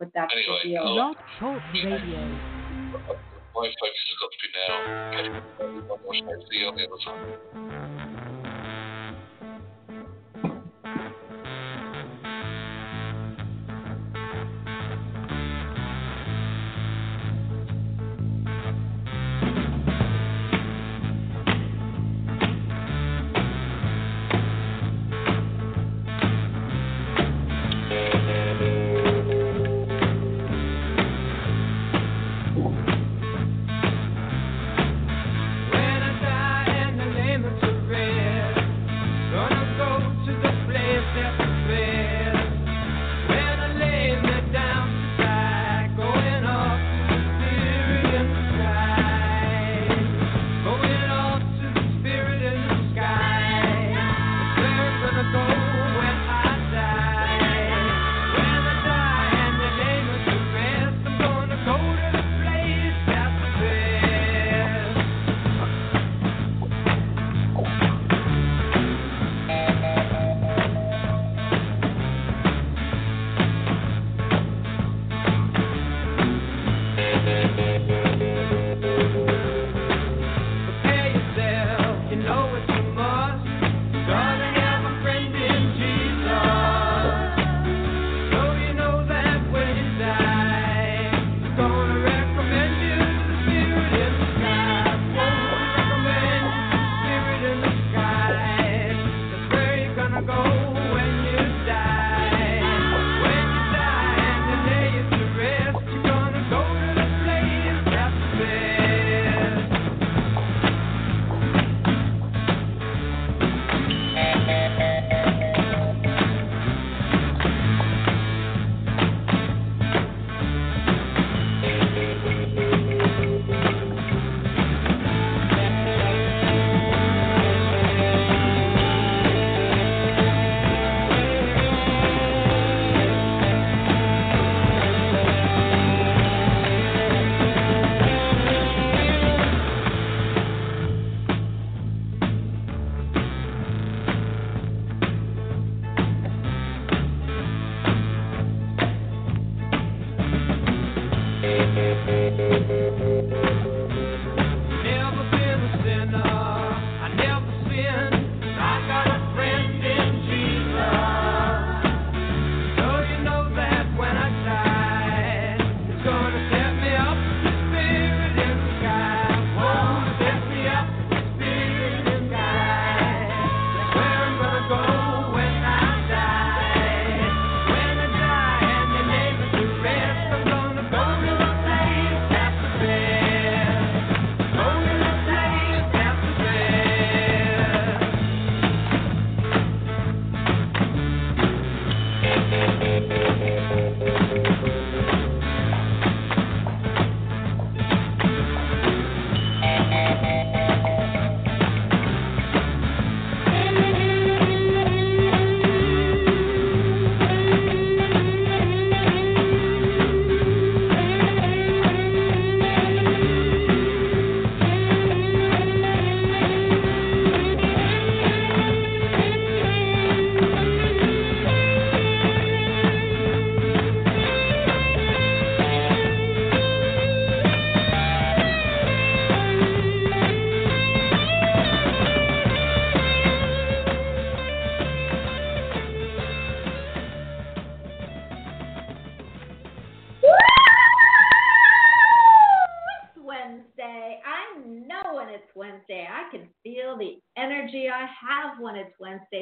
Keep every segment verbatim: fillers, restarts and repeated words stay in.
but that's anyway, the deal. Love Talk Radio. My focus has got to be now getting one more show. See you on the other side.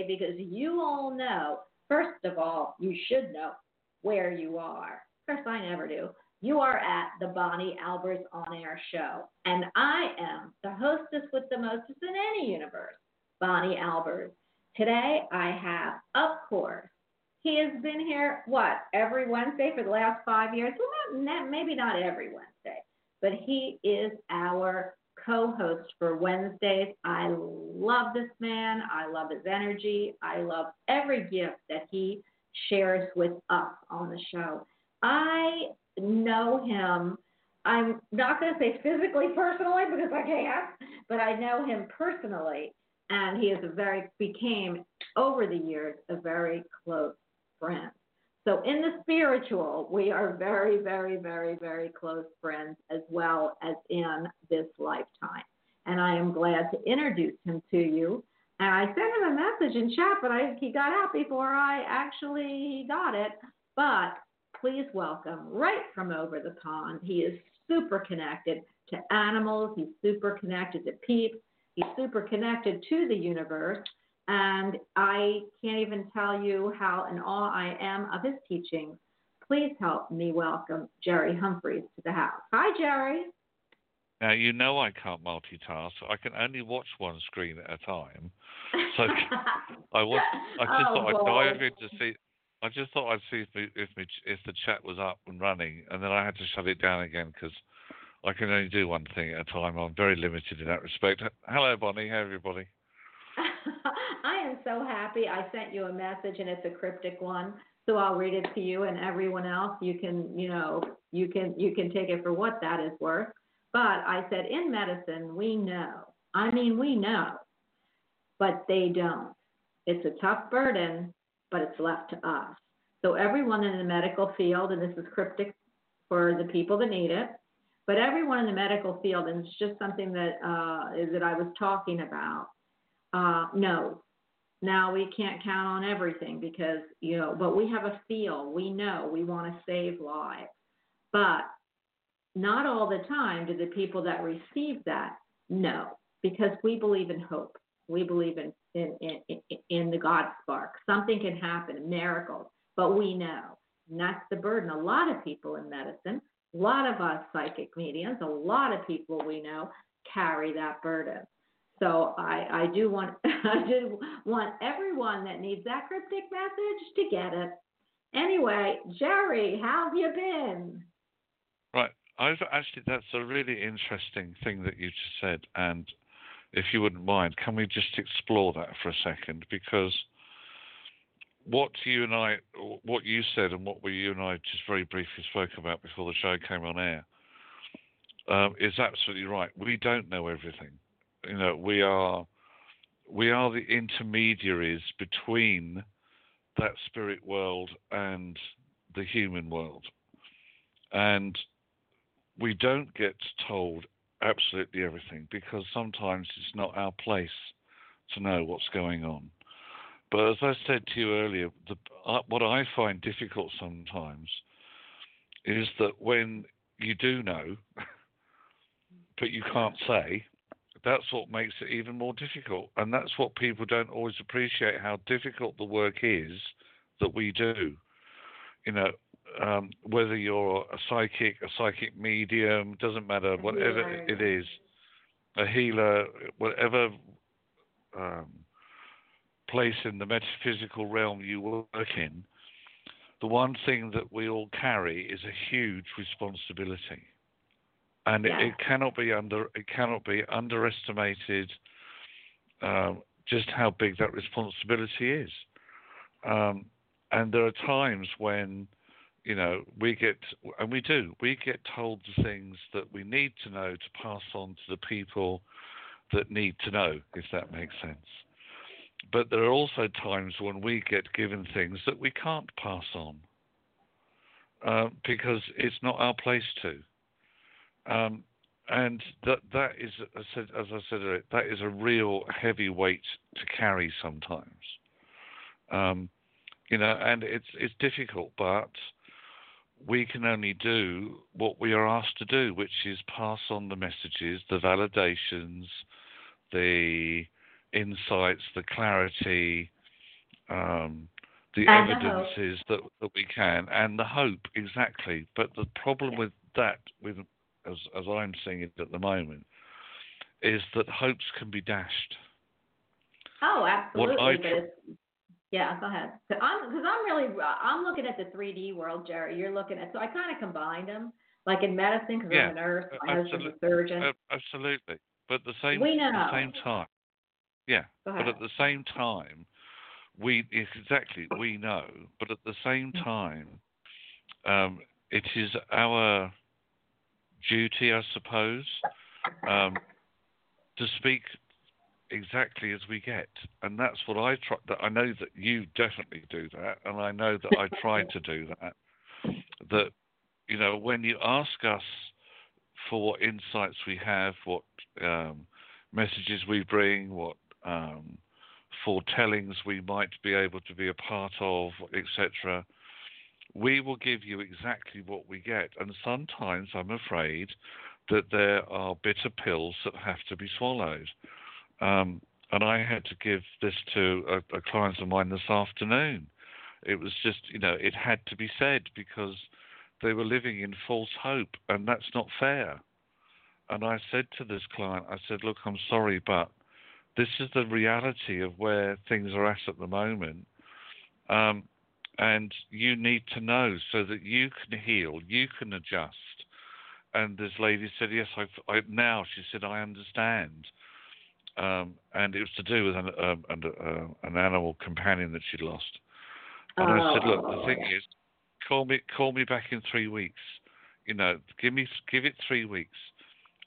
Because you all know, first of all, you should know where you are. First, I never do. You are at the Bonnie Albers On Air Show, and I am the hostess with the mostess in any universe, Bonnie Albers. Today, I have, of course, he has been here, what, every Wednesday for the last five years? Well, not, maybe not every Wednesday, but he is our co-host for Wednesdays. I love this man. I love his energy. I love every gift that he shares with us on the show. I know him. I'm not going to say physically, personally, because I can't, but I know him personally, and he is a very became over the years a very close friend. So in the spiritual, we are very, very, very, very close friends as well as in this lifetime. And I am glad to introduce him to you. And I sent him a message in chat, but I, he got out before I actually got it. But please welcome right from over the pond. He is super connected to animals. He's super connected to people. He's super connected to the universe. And I can't even tell you how in awe I am of his teachings. Please help me welcome Jerry Humphreys to the house. Hi, Jerry. Now, you know I can't multitask. I can only watch one screen at a time. So I was. I just oh, thought I'd dive in to see. I just thought I'd see if me, if, me, if the chat was up and running, and then I had to shut it down again because I can only do one thing at a time. I'm very limited in that respect. Hello, Bonnie. How everybody? I am so happy. I sent you a message, and it's a cryptic one, so I'll read it to you and everyone else. You can, you know, you can you can take it for what that is worth. But I said, in medicine, we know. I mean, we know, but they don't. It's a tough burden, but it's left to us. So everyone in the medical field, and this is cryptic for the people that need it, but everyone in the medical field, and it's just something that uh, is that I was talking about, uh, knows. Now we can't count on everything because, you know, but we have a feel. We know we want to save lives. But not all the time do the people that receive that know, because we believe in hope. We believe in In, in, in the God spark. Something can happen, miracles, but we know. And that's the burden. A lot of people in medicine, a lot of us psychic mediums, a lot of people we know carry that burden. So I, I do want I do want everyone that needs that cryptic message to get it. Anyway, Jerry, how have you been? Right. I've actually, that's a really interesting thing that you just said, and if you wouldn't mind, can we just explore that for a second? Because what you and I, what you said and what we, you and I just very briefly spoke about before the show came on air, um, is absolutely right. We don't know everything. You know, we are, we are the intermediaries between that spirit world and the human world. And we don't get told absolutely everything, because sometimes it's not our place to know what's going on. But as I said to you earlier, the, uh, what I find difficult sometimes is that when you do know, but you can't say, that's what makes it even more difficult. And that's what people don't always appreciate, how difficult the work is that we do. You know, Um, whether you're a psychic, a psychic medium, doesn't matter, whatever it is, a healer, whatever um, place in the metaphysical realm you work in, the one thing that we all carry is a huge responsibility, and yeah. it, it cannot be under it cannot be underestimated. Uh, just how big that responsibility is, um, and there are times when, you know, we get, and we do, we get told the things that we need to know to pass on to the people that need to know, if that makes sense. But there are also times when we get given things that we can't pass on uh, because it's not our place to. Um, and that that is, as I said, as I said earlier, that is a real heavy weight to carry sometimes. Um, you know, and it's it's difficult, but we can only do what we are asked to do, which is pass on the messages, the validations, the insights, the clarity, um, the and evidences the that, that we can, and the hope, exactly. But the problem with that, with as, as I'm seeing it at the moment, is that hopes can be dashed. Oh, absolutely. What I tr- Yeah, go ahead. Because I'm, I'm really, I'm looking at the three D world, Jerry. You're looking at, so I kind of combined them, like in medicine, because yeah, I'm a nurse, my husband's a surgeon. Absolutely, but at the same, we know. At the same time, yeah. Go ahead. But at the same time, we exactly we know. But at the same time, um, it is our duty, I suppose, um, to speak exactly as we get. And that's what I try. That I know that you definitely do that, and I know that I try to do that. That, you know, when you ask us for what insights we have, what um, messages we bring, what um, foretellings we might be able to be a part of, et cetera, we will give you exactly what we get. And sometimes I'm afraid that there are bitter pills that have to be swallowed. Um, and I had to give this to a, a client of mine this afternoon. It was just, you know, it had to be said because they were living in false hope, and that's not fair. And I said to this client, I said, look, I'm sorry, but this is the reality of where things are at at the moment. Um, and you need to know so that you can heal, you can adjust. And this lady said, yes, I've, I now, she said, I understand. Um, and it was to do with an, um, an, uh, an animal companion that she'd lost. And I said, look, the thing is, call me, call me back in three weeks. You know, give me, give it three weeks.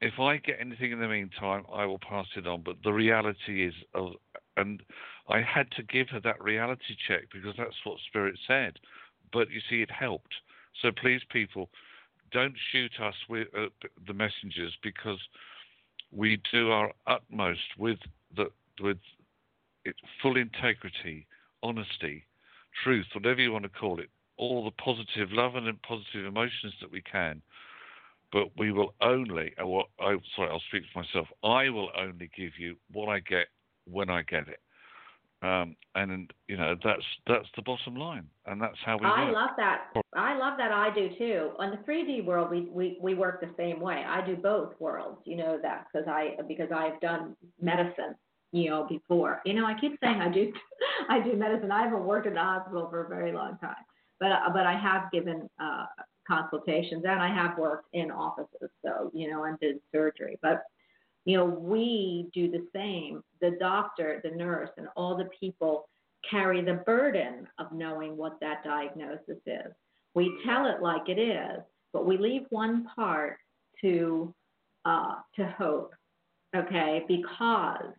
If I get anything in the meantime, I will pass it on. But the reality is, uh, and I had to give her that reality check because that's what Spirit said. But you see, it helped. So please, people, don't shoot us with uh, the messengers, because we do our utmost with the with it, full integrity, honesty, truth, whatever you want to call it, all the positive love and positive emotions that we can. But we will only, well, I, sorry, I'll speak for myself. I will only give you what I get when I get it. Um, and, you know, that's that's the bottom line. And that's how we I work. I love that. I love that. I do, too. On the three D world, we, we, we work the same way. I do both worlds. You know that because I because I've done medicine, you know, before. You know, I keep saying I do I do medicine. I haven't worked in the hospital for a very long time. But, but I have given uh, consultations, and I have worked in offices, so, you know, and did surgery. But, you know, we do the same. The doctor, the nurse, and all the people carry the burden of knowing what that diagnosis is. We tell it like it is, but we leave one part to uh, to hope, okay, because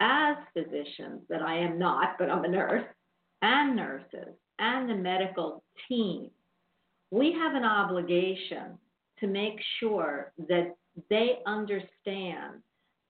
as physicians, that I am not, but I'm a nurse, and nurses, and the medical team, we have an obligation to make sure that they understand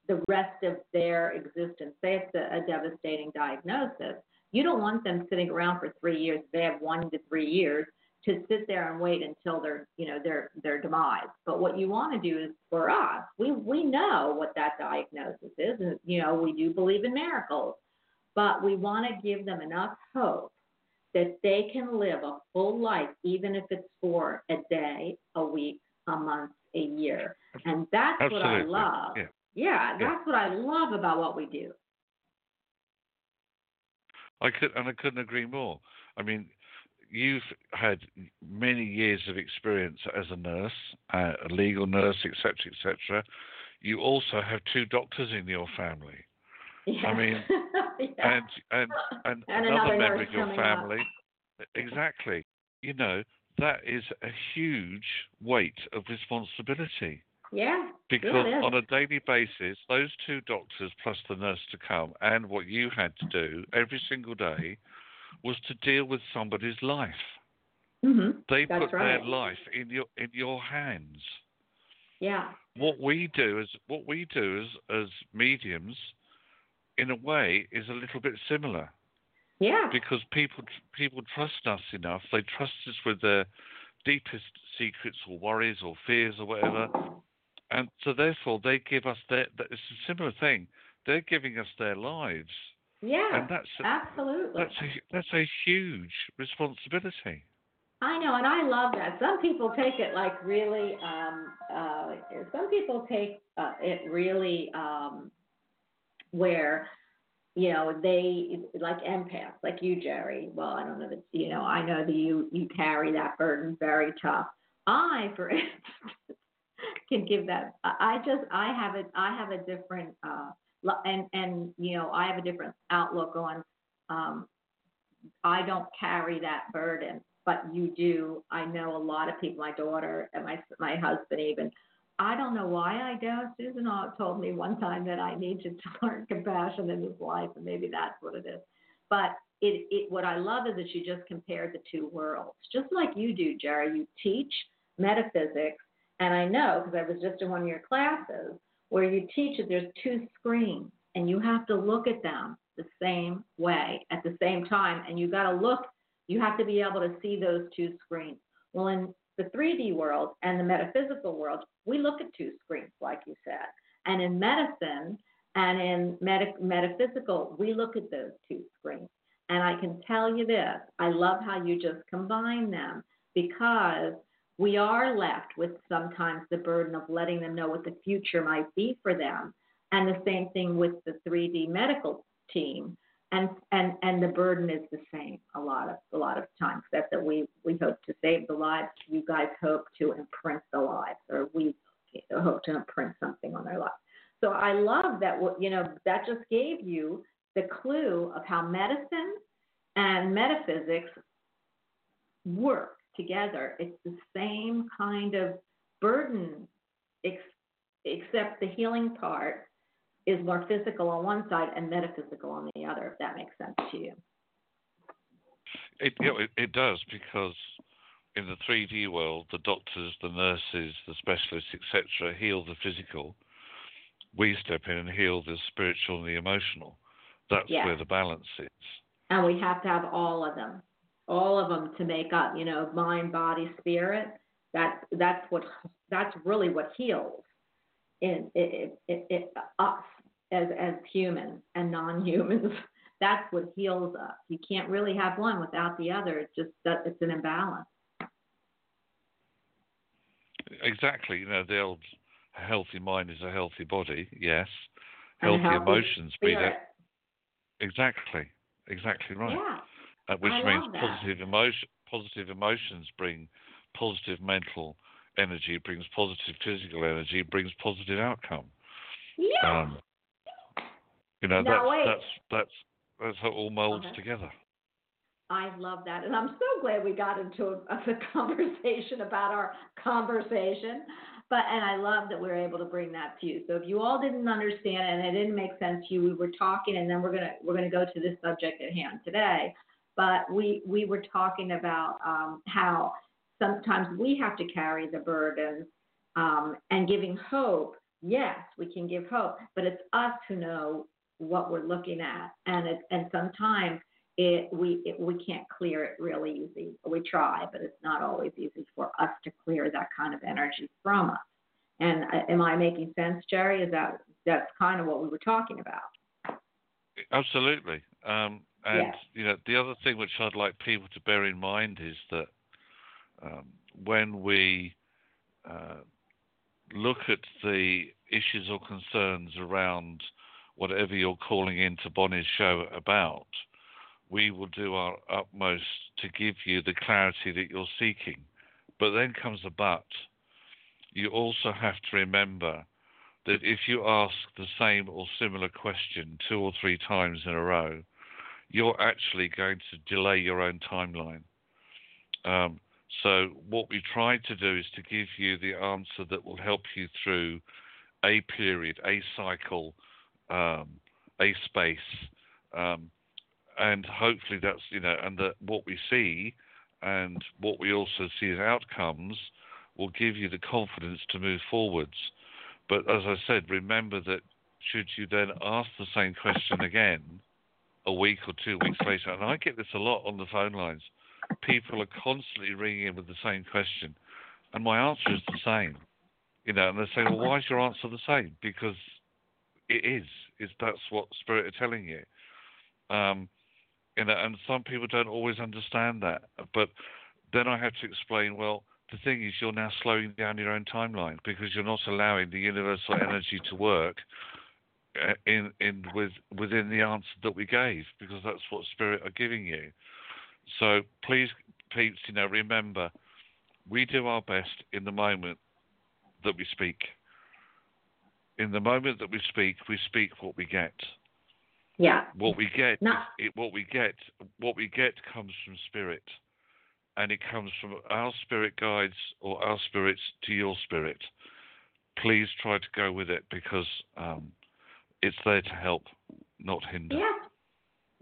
the rest of their existence. Say it's a, a devastating diagnosis. You don't want them sitting around for three years. They have one to three years to sit there and wait until their, you know, their their demise. But what you want to do is, for us, we we know what that diagnosis is, and you know we do believe in miracles, but we want to give them enough hope that they can live a full life, even if it's for a day, a week, a month, a year. And that's Absolutely. What I love. Yeah, yeah that's yeah. what I love about what we do. I could, and I couldn't agree more. I mean, you've had many years of experience as a nurse, uh, a legal nurse, et cetera, et cetera. You also have two doctors in your family. Yeah. I mean, yeah. and, and, and and another, another member of your family. Up. Exactly. You know, that is a huge weight of responsibility. Yeah. Because yeah, on a daily basis, those two doctors plus the nurse to come and what you had to do every single day was to deal with somebody's life. Mm-hmm. They That's put right. their life in your in your hands. Yeah. What we do is what we do is as mediums, in a way, is a little bit similar. Yeah. Because people people trust us enough. They trust us with their deepest secrets or worries or fears or whatever. And so, therefore, they give us their... It's a similar thing. They're giving us their lives. Yeah, and that's a, absolutely. That's a, that's a huge responsibility. I know, and I love that. Some people take it like really... Um, uh, some people take uh, it really... Um, where, you know, they, like empaths, like you, Jerry, well, I don't know that, you know, I know that you, you carry that burden very tough. I, for instance, can give that, I just, I have a, I have a different, uh, and, and, you know, I have a different outlook on, um, I don't carry that burden, but you do. I know a lot of people, my daughter and my, my husband even, I don't know why I don't. Susan told me one time that I need to learn compassion in this life, and maybe that's what it is. But it, it, what I love is that you just compared the two worlds, just like you do, Jerry. You teach metaphysics, and I know because I was just in one of your classes where you teach that there's two screens, and you have to look at them the same way at the same time, and you got to look. You have to be able to see those two screens. Well, in the three D world and the metaphysical world, we look at two screens, like you said. And in medicine and in met- metaphysical, we look at those two screens. And I can tell you this, I love how you just combine them, because we are left with sometimes the burden of letting them know what the future might be for them. And the same thing with the three D medical team. And, and and the burden is the same a lot of a lot of times. That's that we, we hope to save the lives. You guys hope to imprint the lives, or we hope to imprint something on their lives. So I love that. You know, that just gave you the clue of how medicine and metaphysics work together. It's the same kind of burden, ex- except the healing part is more physical on one side and metaphysical on the other, if that makes sense to you. It, you know, it, it does, because in the three D world, the doctors, the nurses, the specialists, et cetera, heal the physical. We step in and heal the spiritual and the emotional. That's yes. where the balance is. And we have to have all of them, all of them to make up, you know, mind, body, spirit. That, that's what, that's really what heals. It, it, it, it, us as, as humans and non-humans, that's what heals us. You can't really have one without the other. It's just that it's an imbalance. Exactly. You know, the old healthy mind is a healthy body. Yes. Healthy, healthy emotions. Spirit. Be that. Exactly. Exactly right. Yeah. Uh, which I means positive emotion. Positive emotions bring positive mental energy, brings positive physical energy, brings positive outcome. Yeah. Um, you know, that's, that's that's that's how it all molds okay. together. I love that, and I'm so glad we got into a, a conversation about our conversation. But and I love that we were able to bring that to you. So if you all didn't understand and it didn't make sense to you, we were talking, and then we're gonna we're gonna go to this subject at hand today. But we we were talking about um, how. Sometimes we have to carry the burdens um, and giving hope. Yes, we can give hope, but it's us who know what we're looking at. And it, and sometimes it, we it, we can't clear it really easy. We try, but it's not always easy for us to clear that kind of energy from us. And uh, am I making sense, Jerry? Is that that's kind of what we were talking about? Absolutely. Um, and yes. you know, the other thing which I'd like people to bear in mind is that. Um, when we uh, look at the issues or concerns around whatever you're calling into Bonnie's show about, we will do our utmost to give you the clarity that you're seeking. But then comes the but. You also have to remember that if you ask the same or similar question two or three times in a row, you're actually going to delay your own timeline. Um, So what we try to do is to give you the answer that will help you through a period, a cycle, um, a space, um, and hopefully that's, you know, and that what we see and what we also see as outcomes will give you the confidence to move forwards. But as I said, remember that should you then ask the same question again a week or two weeks later, and I get this a lot on the phone lines, people are constantly ringing in with the same question, and my answer is the same. You know, and they say, "Well, why is your answer the same?" Because it is. It's that's what spirit are telling you. Um, you know, and some people don't always understand that. But then I have to explain. Well, the thing is, you're now slowing down your own timeline because you're not allowing the universal energy to work in in with within the answer that we gave, because that's what spirit are giving you. So please, please, you know, remember, we do our best in the moment that we speak. In the moment that we speak, we speak what we get. Yeah. What we get, no. it, what we get, what we get comes from spirit, and it comes from our spirit guides or our spirits to your spirit. please try to go with it, because um, it's there to help, not hinder. Yeah.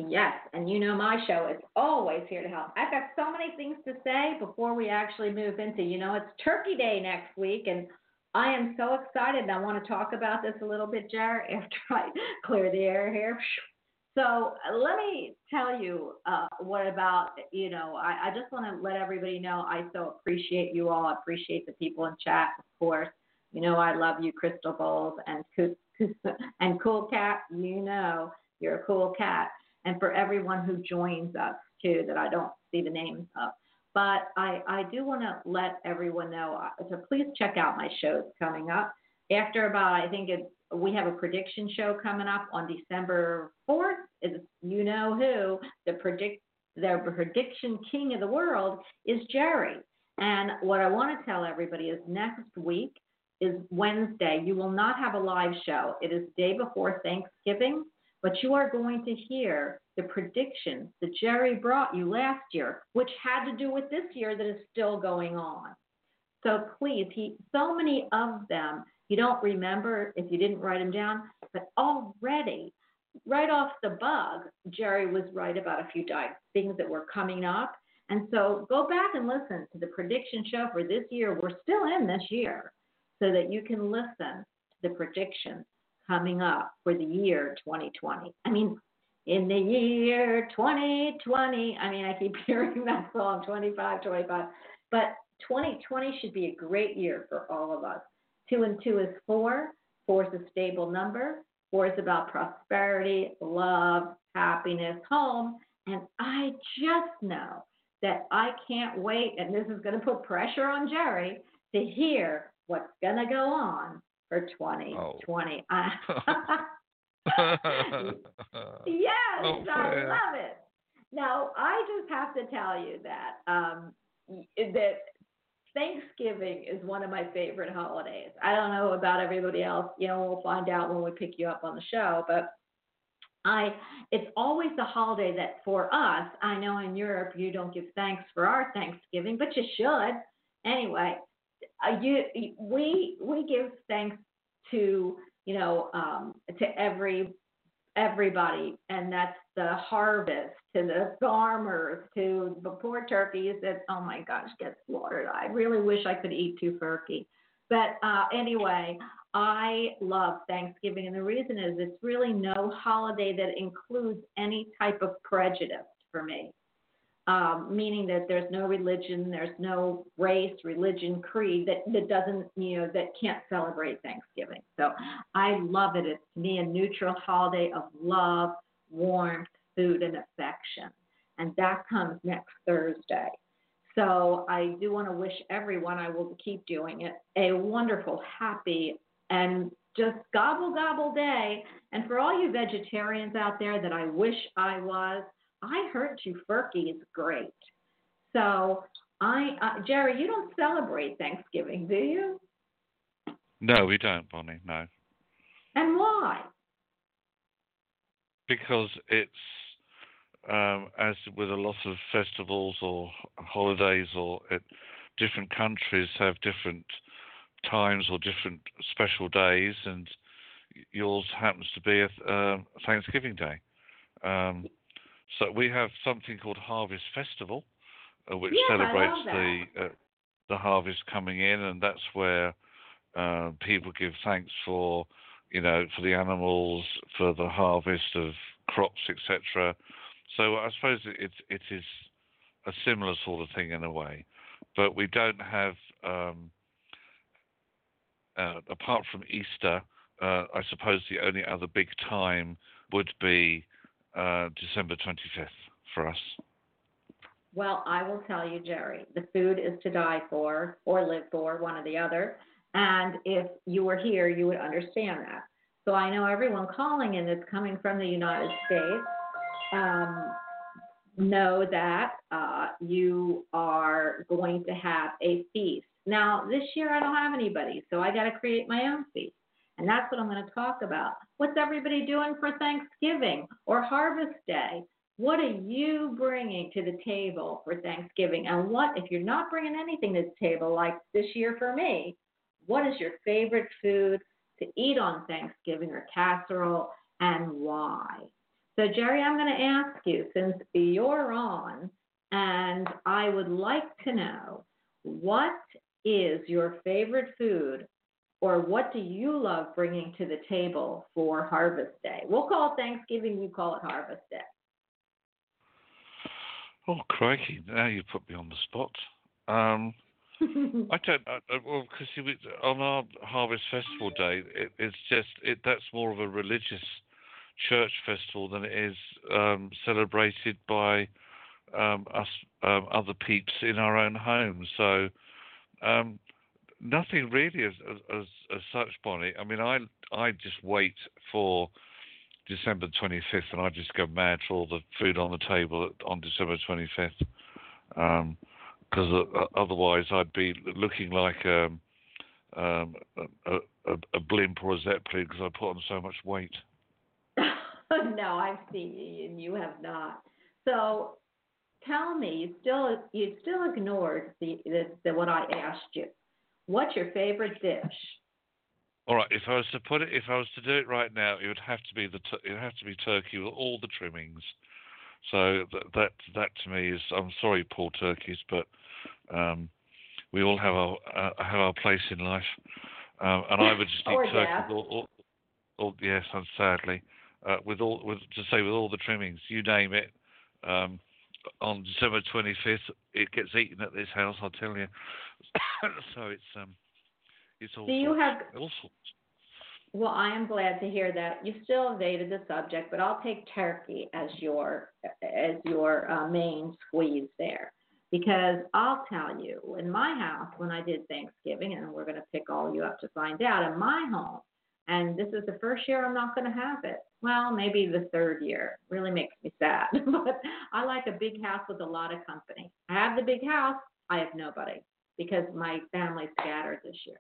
Yes, and you know my show is always here to help. I've got so many things to say before we actually move into, you know, it's Turkey Day next week, and I am so excited, and I want to talk about this a little bit, Jerry, after I clear the air here. So let me tell you uh, what about, you know, I, I just want to let everybody know I so appreciate you all. I appreciate the people in chat, of course. You know I love you, Crystal Bowles, and, and Cool Cat. You know you're a cool cat. And for everyone who joins us, too, that I don't see the names of. But I, I do want to let everyone know, so please check out my shows coming up. After about, I think it, we have a prediction show coming up on December fourth. It's you know who, the, predict, the prediction king of the world is Jerry. And what I want to tell everybody is next week is Wednesday. You will not have a live show. It is the day before Thanksgiving. But you are going to hear the predictions that Jerry brought you last year, which had to do with this year that is still going on. So please, he, so many of them, you don't remember if you didn't write them down, but already, right off the bug, Jerry was right about a few things that were coming up. And so go back and listen to the prediction show for this year. We're still in this year, so that you can listen to the predictions coming up for the year twenty twenty. I mean, in the year twenty twenty, I mean, I keep hearing that song, twenty-five, twenty-five. But twenty twenty should be a great year for all of us. Two and two is four. Four is a stable number. Four is about prosperity, love, happiness, home. And I just know that I can't wait, and this is going to put pressure on Jerry to hear what's going to go on for twenty twenty. Oh. Yes, oh, I love it. Now, I just have to tell you that um, that Thanksgiving is one of my favorite holidays. I don't know about everybody else. You know, we'll find out when we pick you up on the show. But I, it's always the holiday that for us, I know in Europe you don't give thanks for our Thanksgiving, but you should anyway. Uh, you, we we give thanks to you know um, to every everybody, and that's the harvest, to the farmers, to the poor turkeys that oh my gosh get slaughtered. I really wish I could eat two turkey, but uh, anyway, I love Thanksgiving, and the reason is it's really no holiday that includes any type of prejudice for me. Um, meaning that there's no religion, there's no race, religion, creed that, that doesn't, you know, that can't celebrate Thanksgiving. So I love it. It's to me a neutral holiday of love, warmth, food, and affection. And that comes next Thursday. So I do want to wish everyone, I will keep doing it, a wonderful, happy, and just gobble, gobble day. And for all you vegetarians out there that I wish I was, I heard tofurkey is great. So, I uh, Jerry, you don't celebrate Thanksgiving, do you? No, we don't, Bonnie, no. And why? Because it's, um, as with a lot of festivals or holidays, or it, different countries have different times or different special days, and yours happens to be a uh, Thanksgiving Day. Um So we have something called Harvest Festival, uh, which yeah, celebrates the uh, the harvest coming in, and that's where uh, people give thanks for, you know, for the animals, for the harvest of crops, et cetera. So I suppose it it is a similar sort of thing in a way, but we don't have um, uh, apart from Easter. Uh, I suppose the only other big time would be Uh, December twenty-fifth for us. Well, I will tell you, Jerry, the food is to die for or live for, one or the other. And if you were here, you would understand that. So I know everyone calling in that's coming from the United States um, know that uh, you are going to have a feast. Now, this year I don't have anybody, so I got to create my own feast. And that's what I'm going to talk about. What's everybody doing for Thanksgiving or Harvest Day? What are you bringing to the table for Thanksgiving? And what, if you're not bringing anything to the table, like this year for me, What is your favorite food to eat on Thanksgiving or casserole, and why? So, Jerry, I'm going to ask you, since you're on, and I would like to know, what is your favorite food, or what do you love bringing to the table for Harvest Day? We'll call it Thanksgiving, you call it Harvest Day. Oh, crikey, now you put me on the spot. Um, I don't know, well, because on our Harvest Festival Day, it, it's just, it, that's more of a religious church festival than it is um, celebrated by um, us um, other peeps in our own homes. So um, nothing really as, as, as such, Bonnie. I mean, I, I just wait for December twenty-fifth, and I just go mad for all the food on the table on December twenty-fifth. Um Because otherwise, I'd be looking like a, um, a, a, a blimp or a zeppelin because I put on so much weight. No, I've seen you, and you have not. So, tell me, you still you still ignored the, the, the what I asked you. What's your favorite dish? All right, if I was to put it, if I was to do it right now, it would have to be the it would have to be turkey with all the trimmings. So that, that that to me is, I'm sorry, Paul Turkeys, but um, we all have our uh, have our place in life, um, and I would just eat turkey. Yeah. With all, all, all, yes, and sadly, uh, with all with to say with all the trimmings, you name it. Um, on December twenty-fifth, it gets eaten at this house, I'll tell you. So it's um, it's all. Do you have all sorts? Well, I am glad to hear that. You still evaded the subject, but I'll take turkey as your as your uh, main squeeze there, because I'll tell you, in my house, when I did Thanksgiving, and we're going to pick all you up to find out, in my home, and this is the first year I'm not going to have it. Well, maybe the third year. Really makes me sad, but I like a big house with a lot of company. I have the big house. I have nobody because my family's scattered this year.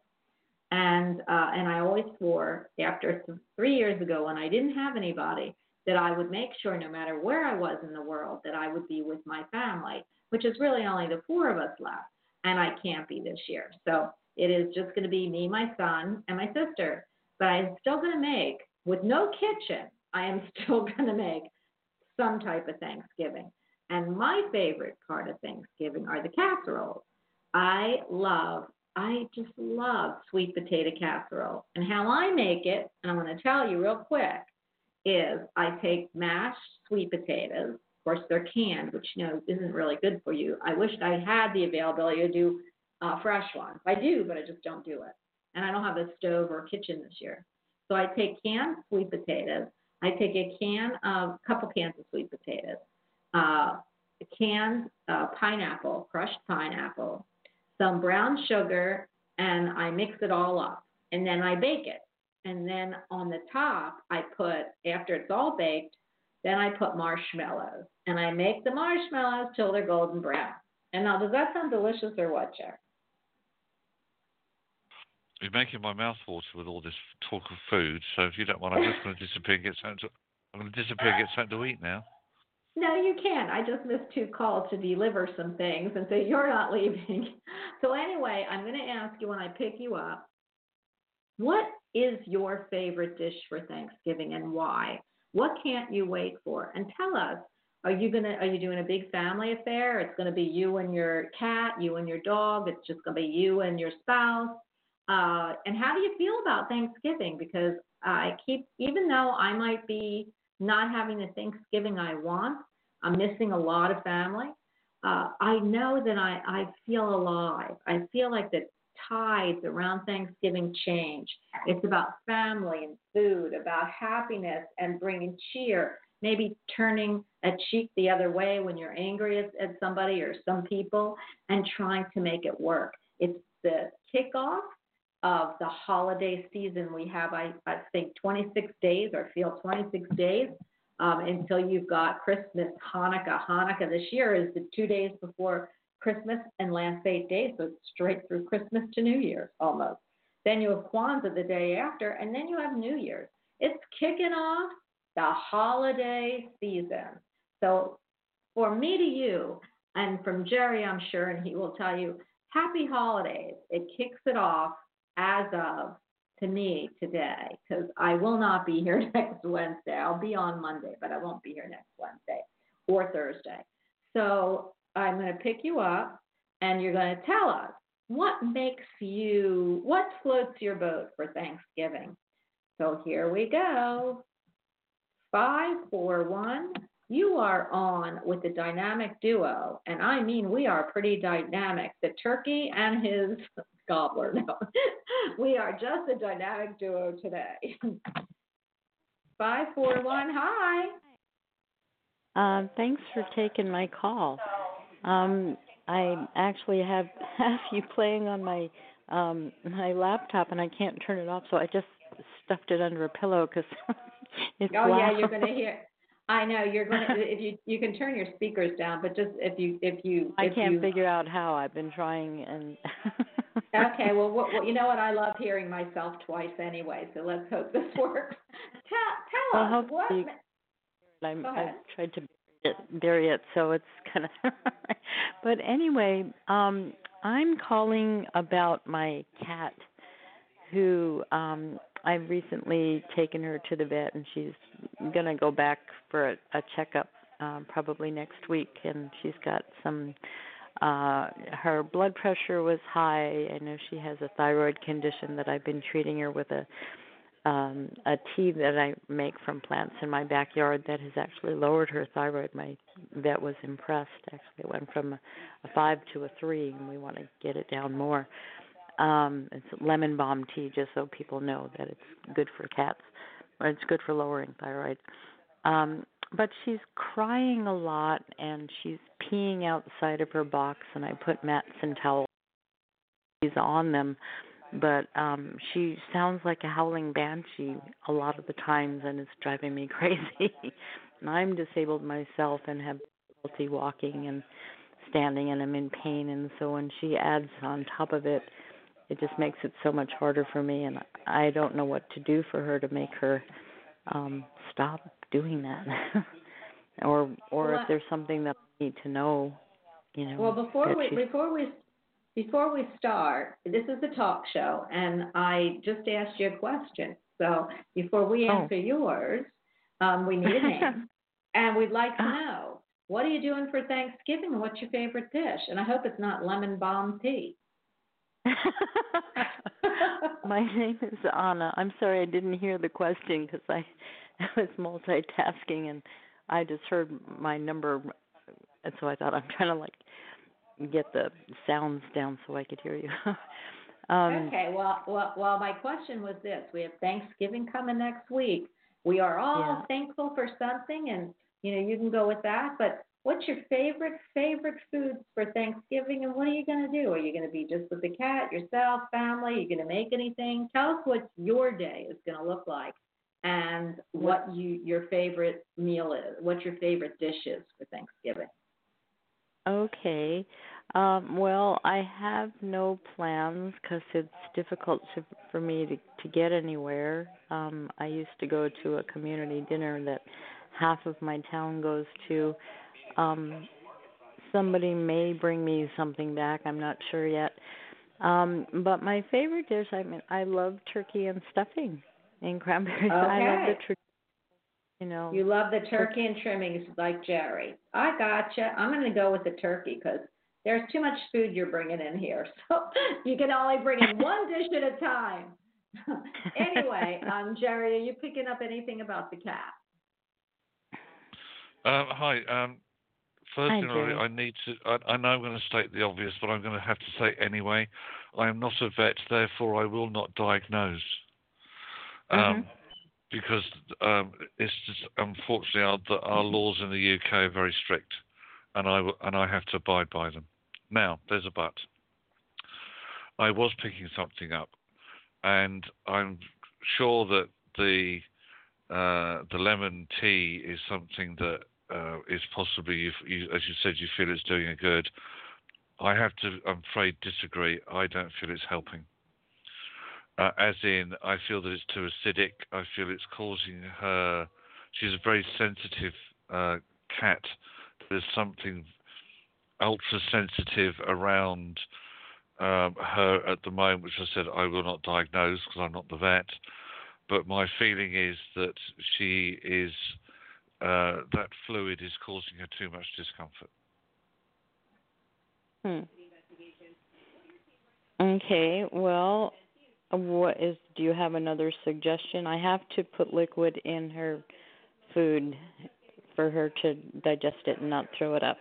And uh, and I always swore after th- three years ago when I didn't have anybody that I would make sure no matter where I was in the world that I would be with my family, which is really only the four of us left, and I can't be this year. So it is just going to be me, my son, and my sister. But I'm still going to make, with no kitchen, I am still going to make some type of Thanksgiving. And my favorite part of Thanksgiving are the casseroles. I love I just love sweet potato casserole. And how I make it, and I'm going to tell you real quick, is I take mashed sweet potatoes. Of course, they're canned, which, you know, isn't really good for you. I wish I had the availability to do uh, fresh ones. I do, but I just don't do it. And I don't have a stove or kitchen this year. So I take canned sweet potatoes. I take a can of, a couple cans of sweet potatoes, uh, a canned uh, pineapple, crushed pineapple, some brown sugar, and I mix it all up, and then I bake it. And then on the top, I put, after it's all baked, then I put marshmallows, and I make the marshmallows till they're golden brown. And now, does that sound delicious or what, Jerry? You're making my mouth water with all this talk of food, so if you don't mind, I'm just going to disappear and get something to, I'm going to disappear and get something to eat now. No, you can't. I just missed two calls to deliver some things, and so you're not leaving. So anyway, I'm going to ask you when I pick you up, what is your favorite dish for Thanksgiving and why? What can't you wait for? And tell us, are you going to, are you doing a big family affair? It's going to be you and your cat, you and your dog. It's just going to be you and your spouse. Uh, and how do you feel about Thanksgiving? Because I keep, even though I might be not having the Thanksgiving I want, I'm missing a lot of family. Uh, I know that I, I feel alive. I feel like the tides around Thanksgiving change. It's about family and food, about happiness and bringing cheer, maybe turning a cheek the other way when you're angry at, at somebody or some people and trying to make it work. It's the kickoff of the holiday season. We have, I, I think, twenty-six days or feel twenty-six days. Um, until you've got Christmas, Hanukkah. Hanukkah this year is the two days before Christmas and last eight days, so it's straight through Christmas to New Year's almost. Then you have Kwanzaa the day after, and then you have New Year's. It's kicking off the holiday season. So for me to you, and from Jerry, I'm sure, and he will tell you, happy holidays. It kicks it off as of, to me today, because I will not be here next Wednesday. I'll be on Monday, but I won't be here next Wednesday or Thursday. So I'm going to pick you up, and you're going to tell us what makes you, what floats your boat for Thanksgiving. So here we go. Five, four, one. You are on with the dynamic duo, and I mean we are pretty dynamic. The turkey and his gobbler. No, we are just a dynamic duo today. Five, four, one. Hi. Uh, thanks for taking my call. Um, I actually have have you playing on my um, my laptop, and I can't turn it off, so I just stuffed it under a pillow because it's loud. Oh yeah, you're gonna hear. I know you're gonna. If you you can turn your speakers down, but just if you if you. If I can't you, figure out how. I've been trying and. Okay, well, what, what, you know what? I love hearing myself twice anyway. So let's hope this works. Tell, tell us what. You, I'm, I've tried to bury it, bury it so it's kind of. But anyway, um, I'm calling about my cat, who. Um, I've recently taken her to the vet, and she's going to go back for a, a checkup um, probably next week. And she's got some, uh, her blood pressure was high. I know she has a thyroid condition that I've been treating her with a um, a tea that I make from plants in my backyard that has actually lowered her thyroid. My vet was impressed. Actually, it went from a, a five to a three, and we want to get it down more. Um, it's lemon balm tea, just so people know that it's good for cats, or it's good for lowering thyroid. Um, but she's crying a lot, and she's peeing outside of her box, and I put mats and towels on them. But um, she sounds like a howling banshee a lot of the times, and it's driving me crazy. And I'm disabled myself and have difficulty walking and standing, and I'm in pain. And so when she adds on top of it, it just makes it so much harder for me, and I don't know what to do for her to make her um, stop doing that, or or well, if there's something that I need to know, you know. Well, before we before we before we start, this is a talk show, and I just asked you a question. So before we answer oh. yours, um, we need a name, and we'd like to know, what are you doing for Thanksgiving? What's your favorite dish? And I hope it's not lemon balm tea. My name is Anna. I'm sorry I didn't hear the question because I, I was multitasking and I just heard my number, and so I thought I'm trying to like get the sounds down so I could hear you. um, okay. Well, well, well, my question was this: we have Thanksgiving coming next week. We are all yeah. thankful for something, and you know you can go with that, but. What's your favorite, favorite foods for Thanksgiving, and what are you going to do? Are you going to be just with the cat, yourself, family? Are you going to make anything? Tell us what your day is going to look like and what you your favorite meal is, what your favorite dish is for Thanksgiving. Okay. Um, well, I have no plans because it's difficult to, for me to, to get anywhere. Um, I used to go to a community dinner that half of my town goes to. Um, somebody may bring me something back. I'm not sure yet. Um, but my favorite dish, I mean, I love turkey and stuffing and cranberries. Okay. I love the tur- you know. You love the turkey and trimmings like Jerry. I gotcha. I'm going to go with the turkey because there's too much food you're bringing in here. So you can only bring in one dish at a time. Anyway, um, Jerry, are you picking up anything about the cat? Um, hi. Um, First of all, I need to, I, I know I'm going to state the obvious, but I'm going to have to say anyway, I am not a vet, therefore I will not diagnose. Um, mm-hmm. Because um, it's just, unfortunately, our, our laws in the U K are very strict, and I, and I have to abide by them. Now, there's a but. I was picking something up, and I'm sure that the uh, the lemon tea is something that Uh, is possibly, you, you, as you said, you feel it's doing a good. I have to, I'm afraid, disagree. I don't feel it's helping. Uh, as in, I feel that it's too acidic. I feel it's causing her, she's a very sensitive uh, cat. There's something ultra sensitive around um, her at the moment, which I said I will not diagnose because I'm not the vet, but my feeling is that she is, uh, that fluid is causing her too much discomfort. Hmm. Okay, well, what is? Do you have another suggestion? I have to put liquid in her food for her to digest it and not throw it up.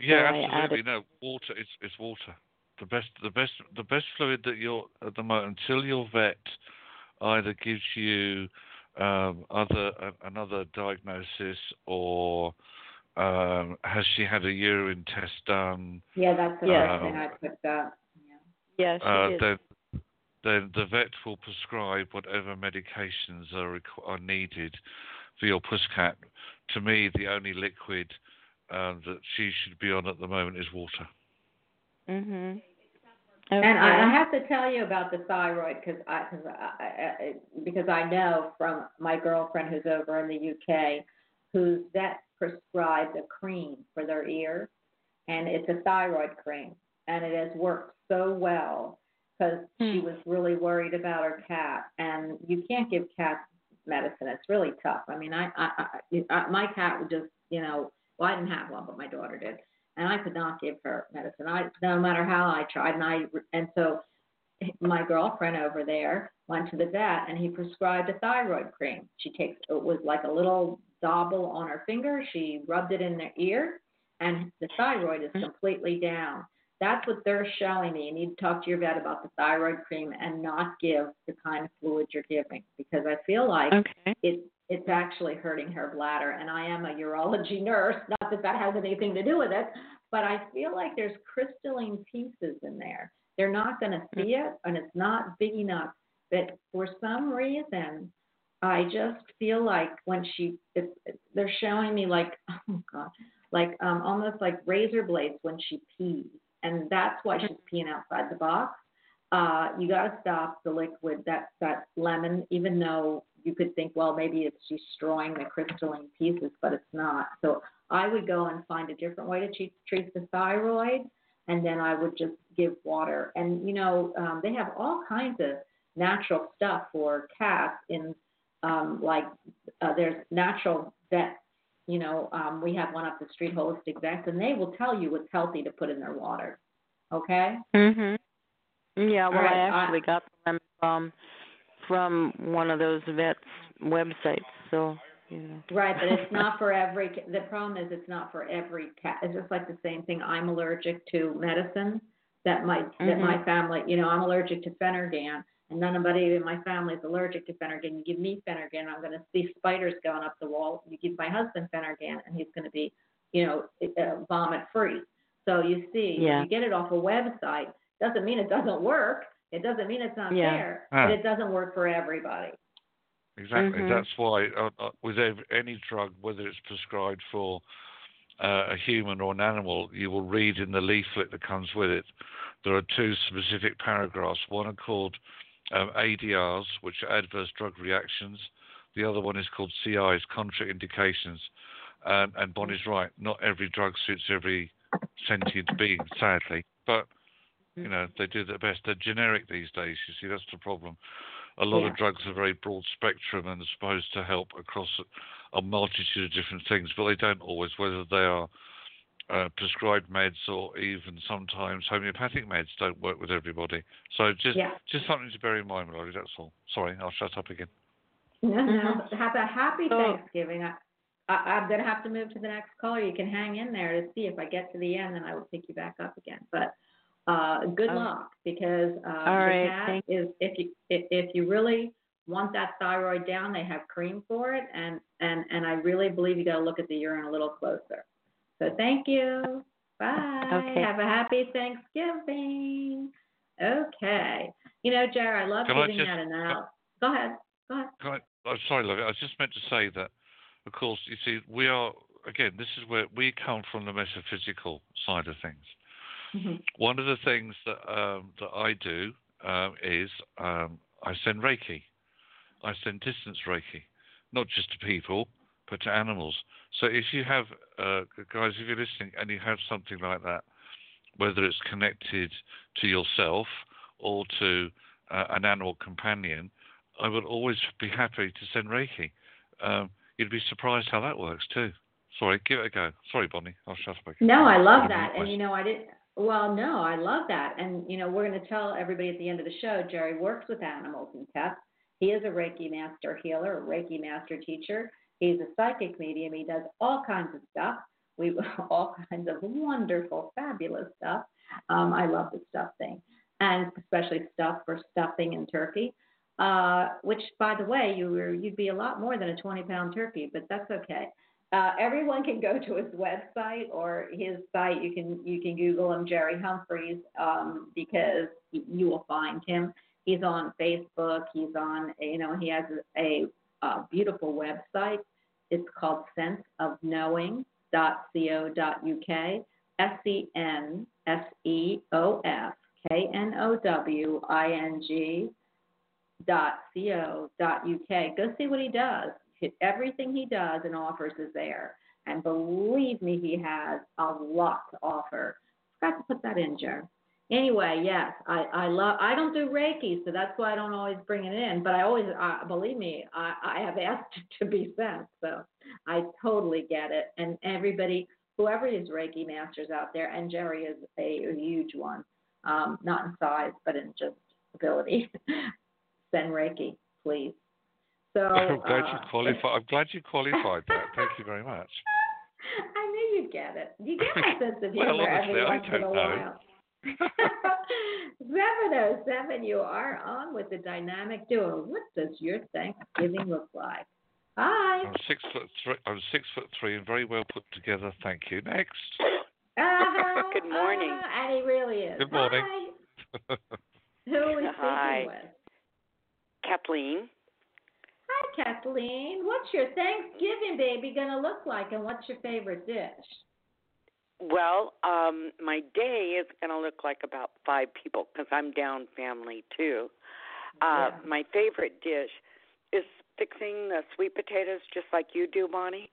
Yeah, so absolutely. No, water. It's it's water. The best, the best, the best fluid that you're at the moment until your vet either gives you um, other uh, another diagnosis or um, has she had a urine test done? Yeah, that's the first thing I put that. Yeah, yeah she uh, did. Then, then the vet will prescribe whatever medications are requ- are needed for your pussycat. To me, the only liquid um, that she should be on at the moment is water. Mm-hmm. Okay. And I, I have to tell you about the thyroid because I, cause I, I because I know from my girlfriend who's over in the U K, whose vet prescribed a cream for their ears, and it's a thyroid cream, and it has worked so well. Because she was really worried about her cat, and you can't give cats medicine. It's really tough. I mean, I, I, I, my cat would just, you know, well, I didn't have one, but my daughter did, and I could not give her medicine. I, no matter how I tried, and I, and so my girlfriend over there went to the vet, and he prescribed a thyroid cream. She takes it was like a little dabble on her finger. She rubbed it in their ear, and the thyroid is completely down. That's what they're showing me. You need to talk to your vet about the thyroid cream and not give the kind of fluid you're giving because I feel like okay. it, it's actually hurting her bladder. And I am a urology nurse, not that that has anything to do with it, but I feel like there's crystalline pieces in there. They're not going to see it, and it's not big enough. But for some reason, I just feel like when she, it, it, they're showing me like, oh, God, like um, almost like razor blades when she pees. And that's why she's peeing outside the box. Uh, you got to stop the liquid, that, that lemon, even though you could think, well, maybe it's destroying the crystalline pieces, but it's not. So I would go and find a different way to treat, treat the thyroid, and then I would just give water. And, you know, um, they have all kinds of natural stuff for cats in, um, like, uh, there's natural vets. You know, um, we have one up the street, Holistic Vets, and they will tell you what's healthy to put in their water. Okay? Mm-hmm. Yeah, well, right. I actually I, got them um, from one of those vets' websites. So, you know. Right, but it's not for every – the problem is it's not for every cat. It's just like the same thing. I'm allergic to medicine that my, mm-hmm. that my family – you know, I'm allergic to Phenergan. And none of my family is allergic to Phenergan. You give me Phenergan, I'm going to see spiders going up the wall. You give my husband Phenergan, and he's going to be, you know, uh, vomit-free. So you see, yeah. you get it off a website. Doesn't mean it doesn't work. It doesn't mean it's not yeah. there. Ah. But it doesn't work for everybody. Exactly. Mm-hmm. That's why uh, with any drug, whether it's prescribed for uh, a human or an animal, you will read in the leaflet that comes with it. There are two specific paragraphs. One are called... Um, A D Rs, which are adverse drug reactions. The other one is called C Is, contraindications. Um, and Bonnie's right, not every drug suits every sentient being, sadly. But, you know, they do their best. They're generic these days, you see, that's the problem. A lot yeah. of drugs are very broad spectrum and are supposed to help across a multitude of different things, but they don't always, whether they are Uh, prescribed meds or even sometimes homeopathic meds don't work with everybody. So just yeah. just something to bear in mind, Melody, that's all. Sorry, I'll shut up again. No, no. Have a happy oh. Thanksgiving. I, I, I'm going to have to move to the next caller. You can hang in there to see if I get to the end, then I will pick you back up again. But uh, good oh. luck because uh, all right. is, if you if, if you really want that thyroid down, they have cream for it. And, and, and I really believe you got to look at the urine a little closer. So thank you. Bye. Okay. Have a happy Thanksgiving. Okay. You know, Jerry, I love can giving I just, that an out. Go ahead. Go ahead. Can I, I'm sorry, Lovey. I was just meant to say that, of course, you see, we are, again, this is where we come from the metaphysical side of things. Mm-hmm. One of the things that um, that I do um, is um, I send Reiki. I send distance Reiki, not just to people, but to animals. So if you have, uh, guys, if you're listening and you have something like that, whether it's connected to yourself or to uh, an animal companion, I would always be happy to send Reiki. Um, you'd be surprised how that works too. Sorry, give it a go. Sorry, Bonnie, I'll shut up again. No, I love that. And, you know, I didn't... Well, no, I love that. And, you know, we're going to tell everybody at the end of the show, Jerry works with animals and pets. He is a Reiki master healer, a Reiki master teacher. He's a psychic medium. He does all kinds of stuff. We all kinds of wonderful, fabulous stuff. Um, I love the stuff thing, and especially stuff for stuffing and turkey, uh, which, by the way, you were, you'd be a lot more than a twenty-pound turkey, but that's okay. Uh, everyone can go to his website or his site. You can you can Google him, Jerry Humphreys, um, because you will find him. He's on Facebook. He's on, you know, he has a, a, a beautiful website. It's called sense of knowing dot co dot U K, S E N S E O F K N O W I N G dot co dot U K. Go see what he does. Everything he does and offers is there. And believe me, he has a lot to offer. Forgot to put that in, Jer. Anyway, yes, I, I love, I don't do Reiki, so that's why I don't always bring it in. But I always, uh, believe me, I, I have asked to be sent. So I totally get it. And everybody, whoever is Reiki masters out there, and Jerry is a, a huge one, um, not in size, but in just ability. Send Reiki, please. So, I'm glad uh, you qualified. I'm glad you qualified that. Thank you very much. I knew you'd get it. You get my sense of humor. Well, honestly, I don't know. seven oh seven, you are on with the dynamic duo. What does your Thanksgiving look like? Hi. I'm six foot three. I'm six foot three and very well put together. Thank you. Next. Uh-huh, Good morning. Uh, and he really is. Good morning. Hi. Who are we Hi. speaking with? Kathleen. Hi, Kathleen. What's your Thanksgiving baby going to look like, and what's your favorite dish? Well, um, my day is going to look like about five people because I'm down family too. Uh, yeah. My favorite dish is fixing the sweet potatoes just like you do, Bonnie,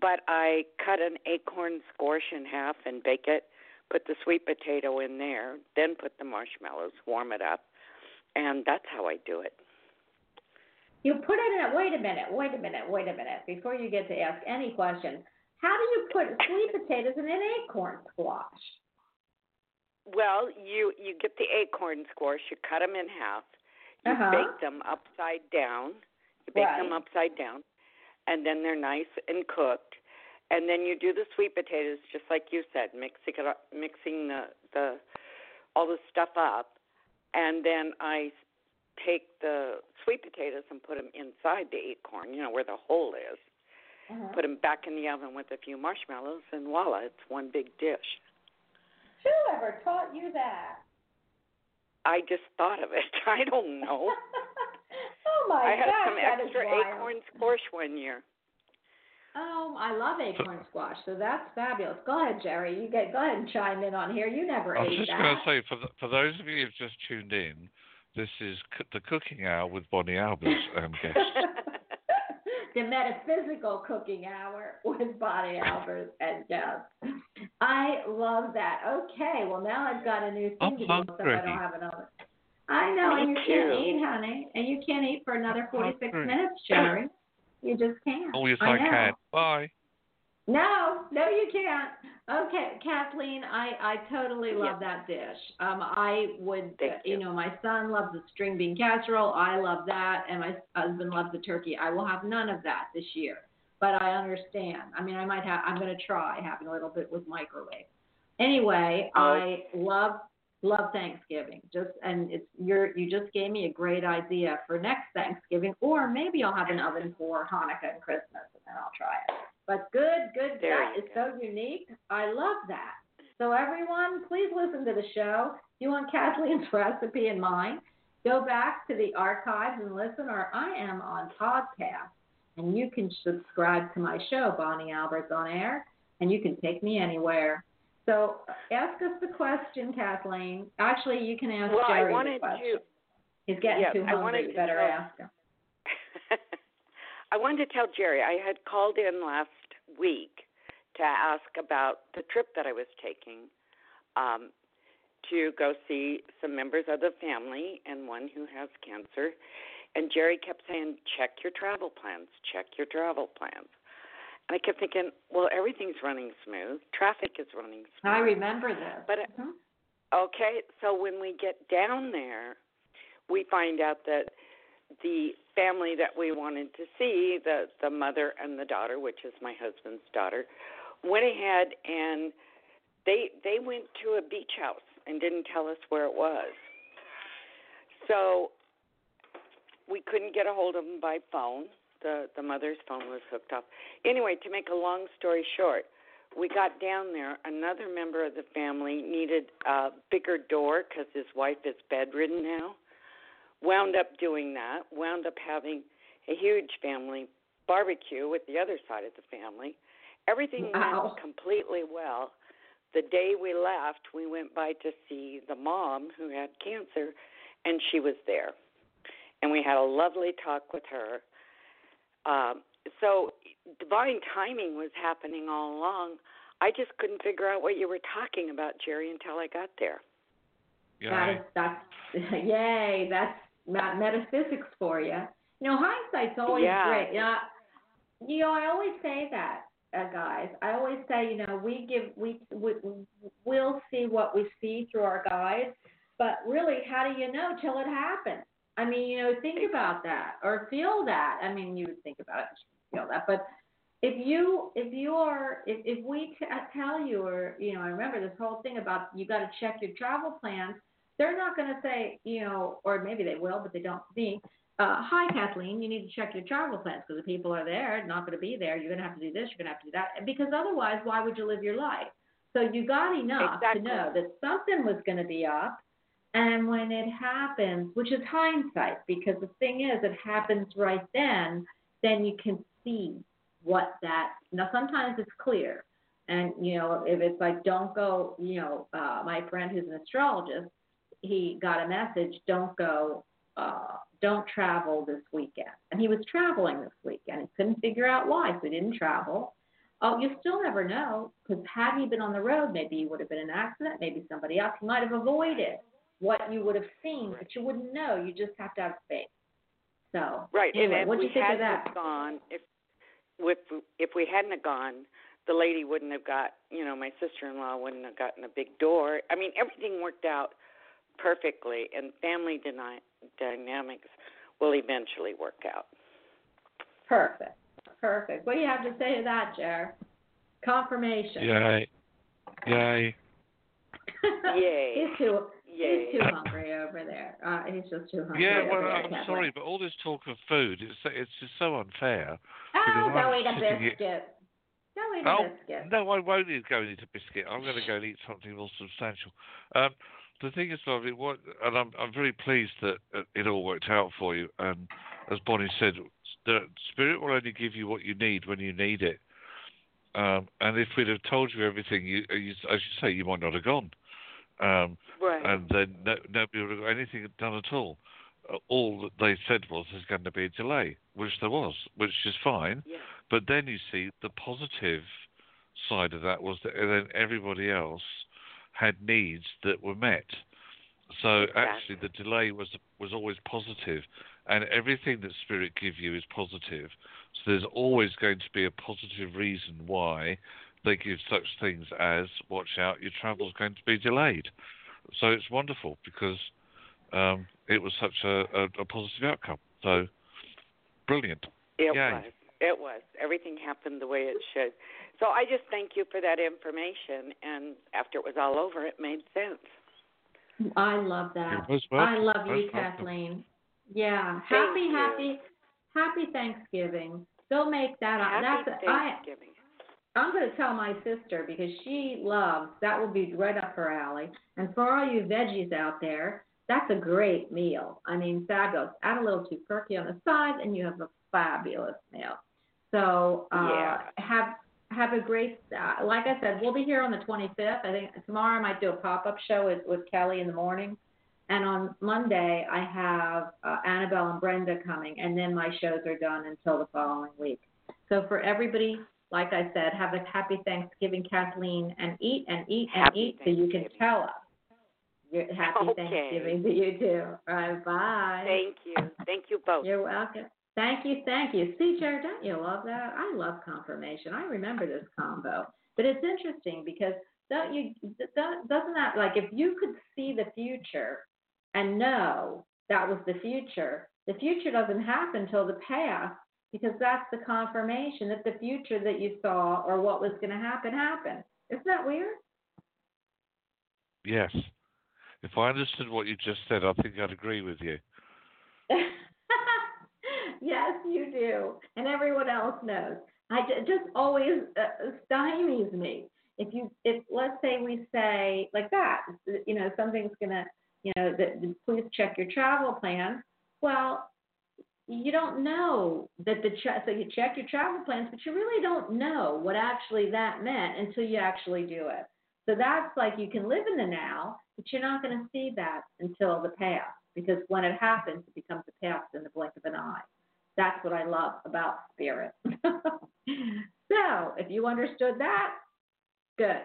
but I cut an acorn squash in half and bake it, put the sweet potato in there, then put the marshmallows, warm it up, and that's how I do it. You put it in, wait a minute, wait a minute, wait a minute, before you get to ask any question, how do you put sweet potatoes in an acorn squash? Well, you, you get the acorn squash, you cut them in half, you uh-huh. bake them upside down, you bake right. them upside down, and then they're nice and cooked, and then you do the sweet potatoes just like you said, mixing, it up, mixing the, the all the stuff up, and then I take the sweet potatoes and put them inside the acorn, you know, where the hole is. Uh-huh. Put them back in the oven with a few marshmallows, and voila, it's one big dish. Whoever taught you that? I just thought of it. I don't know. Oh, my God. I had gosh, some extra acorn squash one year. Oh, I love acorn squash, so that's fabulous. Go ahead, Jerry. You get, go ahead and chime in on here. You never ate that. I was just going to say, for, the, for those of you who've just tuned in, this is the cooking hour with Bonnie Albers, um, guest. The metaphysical cooking hour with Bonnie Albers and guest. I love that. Okay, well now I've got a new thing I'm to do, so I don't have another. I know, and you can't eat, honey, and you can't eat for another forty-six minutes, Jerry. You just can't. Oh, yes, I, I can. Bye. No, no, you can't. Okay, Kathleen, I, I totally love yeah. that dish. Um, I would, you, you know, my son loves the string bean casserole. I love that. And my husband loves the turkey. I will have none of that this year, but I understand. I mean, I might have, I'm going to try having a little bit with microwave. Anyway, oh. I love, love Thanksgiving. Just, and it's you're, you just gave me a great idea for next Thanksgiving, or maybe I'll have an oven for Hanukkah and Christmas, and then I'll try it. But good, good, that is so unique. I love that. So everyone, please listen to the show. If you want Kathleen's recipe and mine, go back to the archives and listen, or I am on podcast. And you can subscribe to my show, Bonnie Albers on Air, and you can take me anywhere. So ask us the question, Kathleen. Actually, you can ask well, Jerry the question. To, He's getting yeah, too hungry. You better to ask him. I wanted to tell Jerry I had called in last week to ask about the trip that I was taking um, to go see some members of the family and one who has cancer. And Jerry kept saying, check your travel plans, check your travel plans. And I kept thinking, well, everything's running smooth. Traffic is running smooth. I remember that. But mm-hmm. Okay, so when we get down there, we find out that the family that we wanted to see, the, the mother and the daughter, which is my husband's daughter, went ahead and they they went to a beach house and didn't tell us where it was. So we couldn't get a hold of them by phone. The, the mother's phone was hooked up. Anyway, to make a long story short, we got down there. Another member of the family needed a bigger door because his wife is bedridden now. Wound up doing that, wound up having a huge family barbecue with the other side of the family. Everything wow. went completely well. The day we left, we went by to see the mom who had cancer, and she was there. And we had a lovely talk with her. Um, so divine timing was happening all along. I just couldn't figure out what you were talking about, Jerry, until I got there. Yeah. That is, that's, yay, that's metaphysics for you. You know, hindsight's always yeah. great. You know, you know, I always say that, uh, guys. I always say, you know, we give, we, we, we'll see what we see through our guides, but really, how do you know till it happens? I mean, you know, think about that or feel that. I mean, you would think about it, feel that, but if you, if you are, if, if we t- tell you, or, you know, I remember this whole thing about you got to check your travel plans. They're not going to say, you know, or maybe they will, but they don't think, uh, hi, Kathleen, you need to check your travel plans because the people are there, not going to be there. You're going to have to do this. You're going to have to do that. Because otherwise, why would you live your life? So you got enough exactly. to know that something was going to be up. And when it happens, which is hindsight, because the thing is, it happens right then, then you can see what that, now sometimes it's clear. And, you know, if it's like, don't go, you know, uh, my friend who's an astrologist, he got a message, don't go, uh, don't travel this weekend. And he was traveling this weekend. He couldn't figure out why, so he didn't travel. Oh, you still never know, because had he been on the road, maybe he would have been in an accident, maybe somebody else, he might have avoided what you would have seen, but you wouldn't know. You just have to have faith. So, right. Anyway, and what do you think of that? Gone, if, If, if we hadn't have gone, the lady wouldn't have got, you know, my sister-in-law wouldn't have gotten a big door. I mean, everything worked out perfectly, and family dyna- dynamics will eventually work out. Perfect. Perfect. What do you have to say to that, Jer? Confirmation. Yay. Yay. Yay. He's too, Yay. He's too hungry over there. Uh, he's just too hungry. Yeah, well, over I'm there, sorry, but all this talk of food, it's, it's just so unfair. Oh, go eat a biscuit. It. Go eat a oh, biscuit. No, I won't go and eat a biscuit. I'm going to go and eat something more substantial. Um, the thing is, lovely, what, and I'm, I'm very pleased that it all worked out for you. And as Bonnie said, the spirit will only give you what you need when you need it. Um, and if we'd have told you everything, you, you, as you say, you might not have gone. Um, right. And then no, nobody would have got anything done at all. All that they said was there's going to be a delay, which there was, which is fine. Yeah. But then you see the positive side of that was that then everybody else had needs that were met. So exactly. actually the delay was was always positive, and everything that Spirit give you is positive. So there's always going to be a positive reason why they give such things as watch out, your travel's going to be delayed. So it's wonderful because... Um, it was such a, a, a positive outcome. So, brilliant. It Yay. was. It was. Everything happened the way it should. So I just thank you for that information. And after it was all over, it made sense. I love that. I love you, Kathleen. Yeah. Happy, happy, happy Thanksgiving. Go make that up. Happy That's Thanksgiving. I, I'm going to tell my sister because she loves, that will be right up her alley. And for all you veggies out there, that's a great meal. I mean, fabulous. Add a little tzatziki on the side, and you have a fabulous meal. So uh, yeah. have have a great, uh, like I said, we'll be here on the twenty-fifth. I think tomorrow I might do a pop-up show with, with Kelly in the morning. And on Monday, I have uh, Annabelle and Brenda coming, and then my shows are done until the following week. So for everybody, like I said, have a happy Thanksgiving, Kathleen, and eat and eat and happy eat so you can tell us. Happy okay. Thanksgiving to you too. All right, bye. Thank you. Thank you both. You're welcome. Thank you. Thank you. See, Jared, don't you love that? I love confirmation. I remember this combo. But it's interesting because don't you, don't, doesn't that, like, if you could see the future and know that was the future, the future doesn't happen till the past, because that's the confirmation that the future that you saw or what was going to happen happened. Isn't that weird? Yes. If I understood what you just said, I think I'd agree with you. Yes, you do. And everyone else knows. I just always uh, stymies me. If you, if let's say we say like that, you know, something's going to, you know, the, the, please check your travel plans. Well, you don't know that the, tra- so you check your travel plans, but you really don't know what actually that meant until you actually do it. So that's like, you can live in the now, but you're not going to see that until the past, because when it happens, it becomes the past in the blink of an eye. That's what I love about spirit. So if you understood that, good.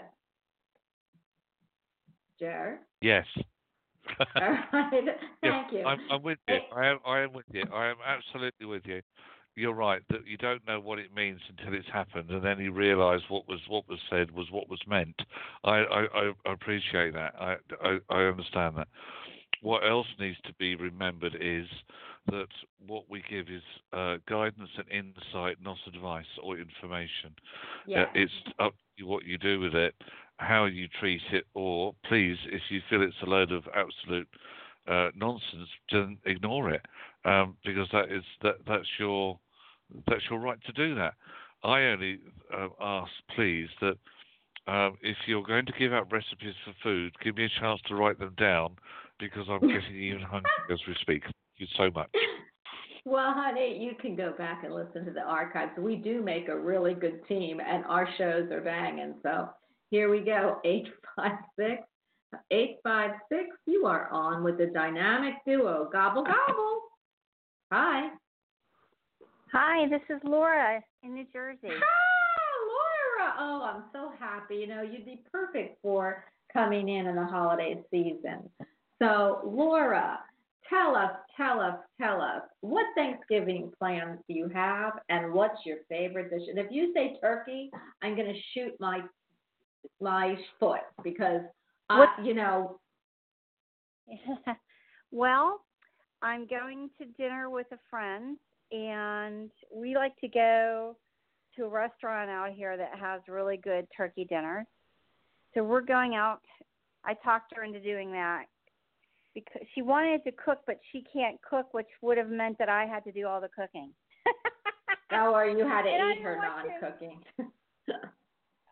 Jared? Yes. All right. Thank yeah, you. I'm, I'm with you. I am, I am with you. I am absolutely with you. You're right that you don't know what it means until it's happened, and then you realise what was what was said was what was meant. I, I, I appreciate that. I, I I understand that. What else needs to be remembered is that what we give is uh, guidance and insight, not advice or information. Yeah. Uh, it's up to what you do with it, how you treat it, or please, if you feel it's a load of absolute uh, nonsense, then ignore it. Um, because that is that that's your that's your right to do that. I only uh, ask, please, that um, if you're going to give out recipes for food, give me a chance to write them down, because I'm getting even hungry as we speak. Thank you so much. Well, honey, you can go back and listen to the archives. We do make a really good team, and our shows are banging. So here we go, eight five six, eight five six. You are on with the dynamic duo. Gobble, gobble. Hi. Hi, this is Laura in New Jersey. Hi, Laura. Oh, I'm so happy. You know, you'd be perfect for coming in in the holiday season. So, Laura, tell us, tell us, tell us, what Thanksgiving plans do you have, and what's your favorite dish? And if you say turkey, I'm going to shoot my my foot, because, I, you know. Well, I'm going to dinner with a friend, and we like to go to a restaurant out here that has really good turkey dinners. So we're going out. I talked her into doing that because she wanted to cook, but she can't cook, which would have meant that I had to do all the cooking. Oh, or you had to eat her non-cooking.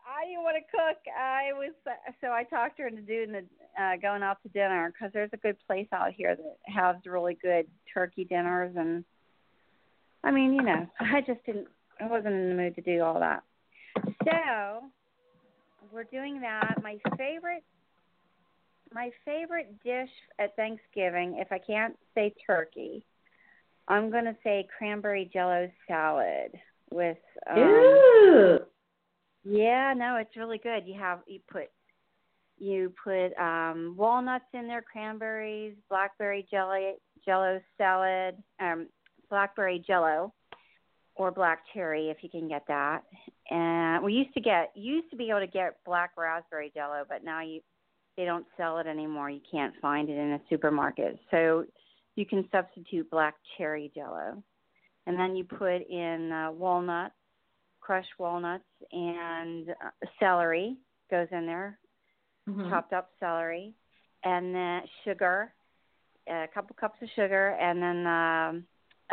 I didn't want to cook. I was so I talked her into doing the uh, going out to dinner, because there's a good place out here that has really good turkey dinners, and I mean, you know, I just didn't. I wasn't in the mood to do all that. So we're doing that. My favorite, my favorite dish at Thanksgiving, if I can't say turkey, I'm gonna say cranberry jello salad with. Um, Ooh. Yeah, no, it's really good. You have you put you put um, walnuts in there, cranberries, blackberry jelly, jello salad, um, blackberry jello, or black cherry if you can get that. And we used to get used to be able to get black raspberry jello, but now you they don't sell it anymore. You can't find it in a supermarket, so you can substitute black cherry jello, and then you put in uh, walnuts. Crushed walnuts and celery goes in there, mm-hmm. chopped up celery, and then sugar, a couple cups of sugar, and then um,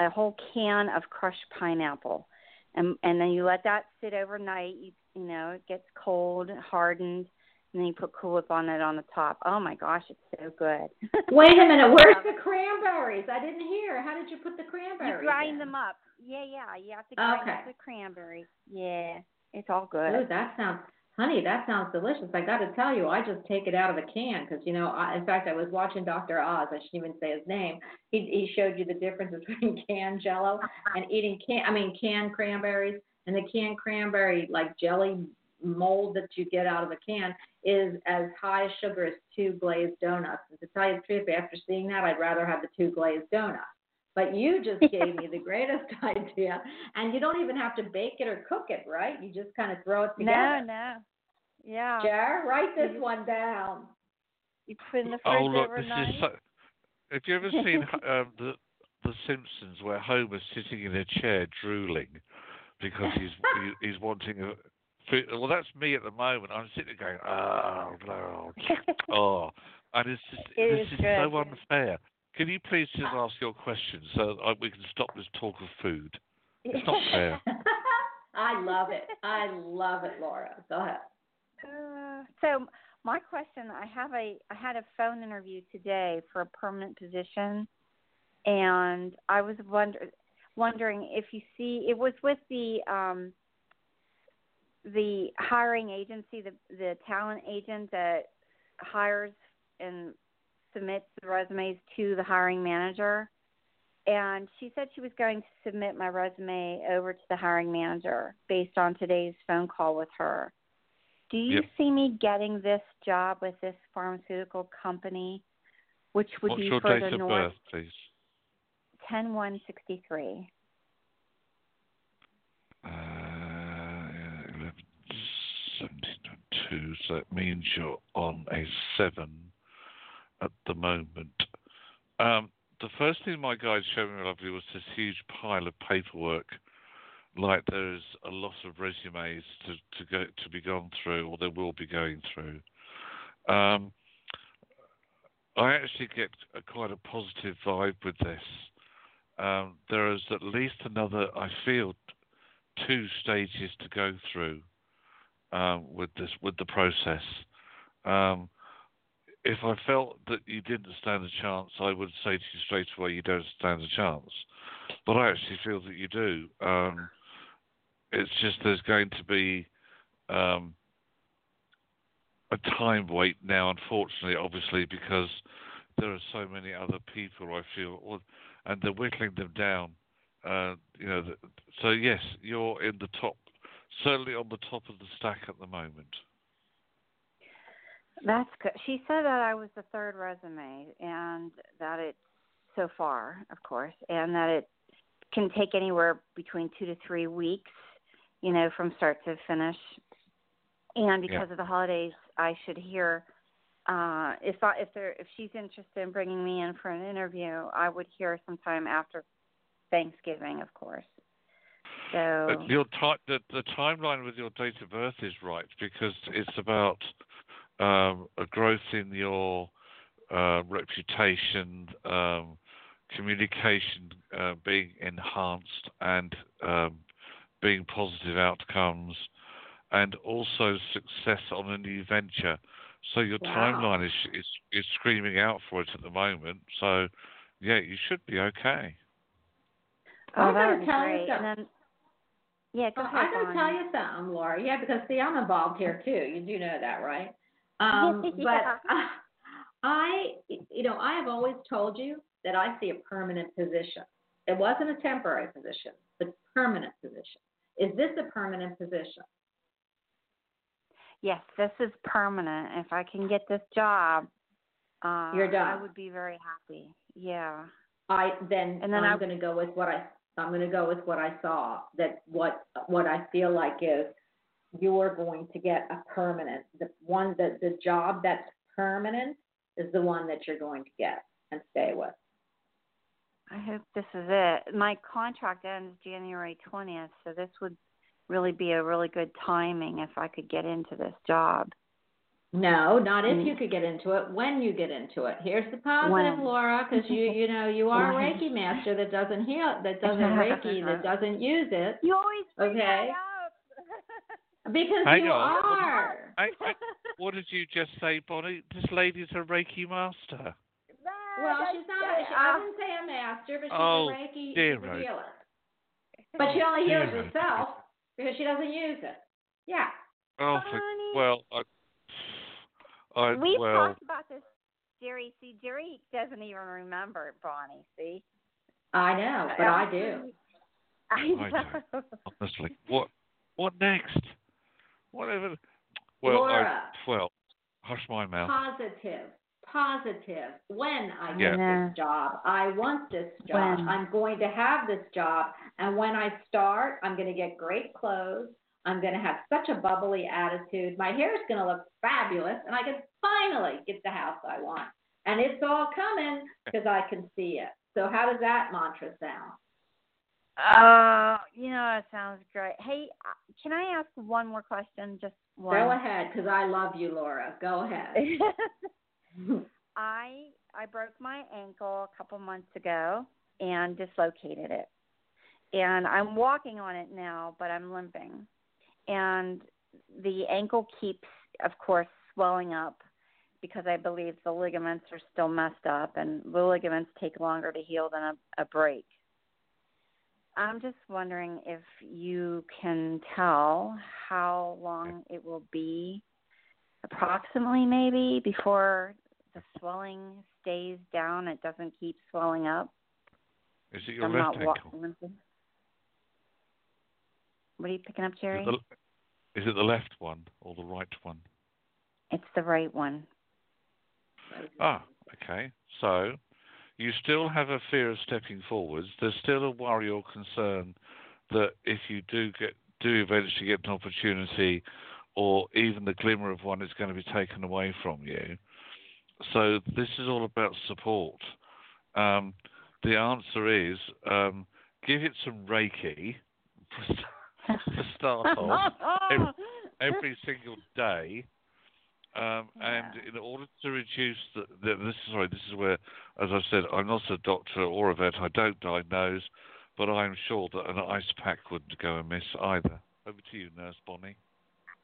a whole can of crushed pineapple, and and then you let that sit overnight. You, you know, it gets cold, hardened, and then you put Cool Whip on it on the top. Oh my gosh, it's so good! Wait a minute, where's the cranberries? I didn't hear. How did you put the cranberries? You grind in? them up. Yeah, yeah, you have to grind okay. up the cranberries. Yeah, it's all good. Ooh, that sounds, honey, that sounds delicious. I got to tell you, I just take it out of a can because, you know, I, in fact, I was watching Doctor Oz. I shouldn't even say his name. He, he showed you the difference between canned jello and eating, can, I mean, canned cranberries, and the canned cranberry, like jelly mold that you get out of a can is as high sugar as two glazed donuts. And to tell you the truth, after seeing that, I'd rather have the two glazed donuts. But you just gave me the greatest idea. And you don't even have to bake it or cook it, right? You just kind of throw it together. No, no. Yeah. Jer, write this you, one down. You put in the fridge overnight. Oh, look, overnight. This is so, have you ever seen um, the, the Simpsons where Homer's sitting in a chair drooling because he's he, he's wanting a... Well, that's me at the moment. I'm sitting there going, oh, no, oh. And it's just, it this is, is so unfair. Can you please just ask your question so we can stop this talk of food? It's not fair. I love it. I love it, Laura. Go ahead. Uh, so my question, I have a, I had a phone interview today for a permanent position, and I was wonder, wondering if you see, it was with the um, the hiring agency, the the talent agent that hires and submits the resumes to the hiring manager, and she said she was going to submit my resume over to the hiring manager based on today's phone call with her. Do you yep. see me getting this job with this pharmaceutical company, which would What's be your further date north? Of birth, please? ten one sixty-three. Uh, eleven seventy-two, so it means you're on a seven. At the moment, um, the first thing my guide showed me, lovely, was this huge pile of paperwork. Like there's a lot of resumes to, to go to be gone through, or there will be going through. Um, I actually get a, quite a positive vibe with this. Um, there is at least another, I feel, two stages to go through um, with this with the process. Um, If I felt that you didn't stand a chance, I would say to you straight away, you don't stand a chance. But I actually feel that you do. Um, it's just there's going to be um, a time wait now, unfortunately, obviously, because there are so many other people, I feel, and they're whittling them down. Uh, you know, so, yes, you're in the top, certainly on the top of the stack at the moment. That's good. She said that I was the third resume, and that it so far, of course, and that it can take anywhere between two to three weeks, you know, from start to finish. And because yeah. of the holidays, I should hear uh, if I, if there if she's interested in bringing me in for an interview, I would hear sometime after Thanksgiving, of course. So your ti- the, the timeline with your date of birth is right because it's about. Um, a growth in your uh, reputation, um, communication uh, being enhanced and um, being positive outcomes, and also success on a new venture. So your wow. timeline is, is is screaming out for it at the moment. So, yeah, you should be okay. Oh, that was great. Yeah, go oh, ahead, I got to tell you something, Laura. Yeah, because, see, I'm involved here, too. You do know that, right? Um, but yeah. I, you know, I have always told you that I see a permanent position. It wasn't a temporary position, but permanent position. Is this a permanent position? Yes, this is permanent. If I can get this job, uh, you're done. I would be very happy. Yeah. I then, and then I'm going to go with what I. I'm going to go with what I saw. That what what I feel like is. You are going to get a permanent. The one that the job that's permanent is the one that you're going to get and stay with. I hope this is it. My contract ends January twentieth, so this would really be a really good timing if I could get into this job. No, not if you could get into it. When you get into it, here's the positive, when? Laura, because you you know you are a Reiki master that doesn't heal, that doesn't Reiki, that doesn't use it. You always bring okay. that up. Because Hang you on. are. I, I, what did you just say, Bonnie? This lady's a Reiki master. Well, she's not. She, I wouldn't say a master, but she's oh, a Reiki she's a healer. But she only heals dear herself because she doesn't use it. Yeah. Oh, for, well, I, I, we've well, talked about this, Jerry. See, Jerry doesn't even remember it, Bonnie. See. I know, but I do. I know. I know. Honestly, what? What next? whatever. Well, Laura, I, well, hush my mouth. Positive, positive. When I yeah. get this job, I want this job. When? I'm going to have this job. And when I start, I'm going to get great clothes. I'm going to have such a bubbly attitude. My hair is going to look fabulous. And I can finally get the house I want. And it's all coming because I can see it. So how does that mantra sound? Uh, you know, it sounds great. Hey, can I ask one more question? Just one. Go ahead, because I love you, Laura. Go ahead. I I broke my ankle a couple months ago and dislocated it. And I'm walking on it now, but I'm limping. And the ankle keeps, of course, swelling up, because I believe the ligaments are still messed up, and the ligaments take longer to heal than a, a break. I'm just wondering if you can tell how long it will be, approximately maybe, before the swelling stays down, it doesn't keep swelling up. Is it your I'm left ankle? Wa- what are you picking up, Jerry? Is it, the, is it the left one or the right one? It's the right one. Ah, okay. So you still have a fear of stepping forwards. There's still a worry or concern that if you do get do eventually get an opportunity or even the glimmer of one, it's going to be taken away from you. So this is all about support. Um, the answer is um, give it some Reiki to start off every, every single day. Um, yeah. And in order to reduce the, the this is sorry, this is where, as I said, I'm not a doctor or a vet. I don't diagnose, but I'm sure that an ice pack wouldn't go amiss either. Over to you, Nurse Bonnie.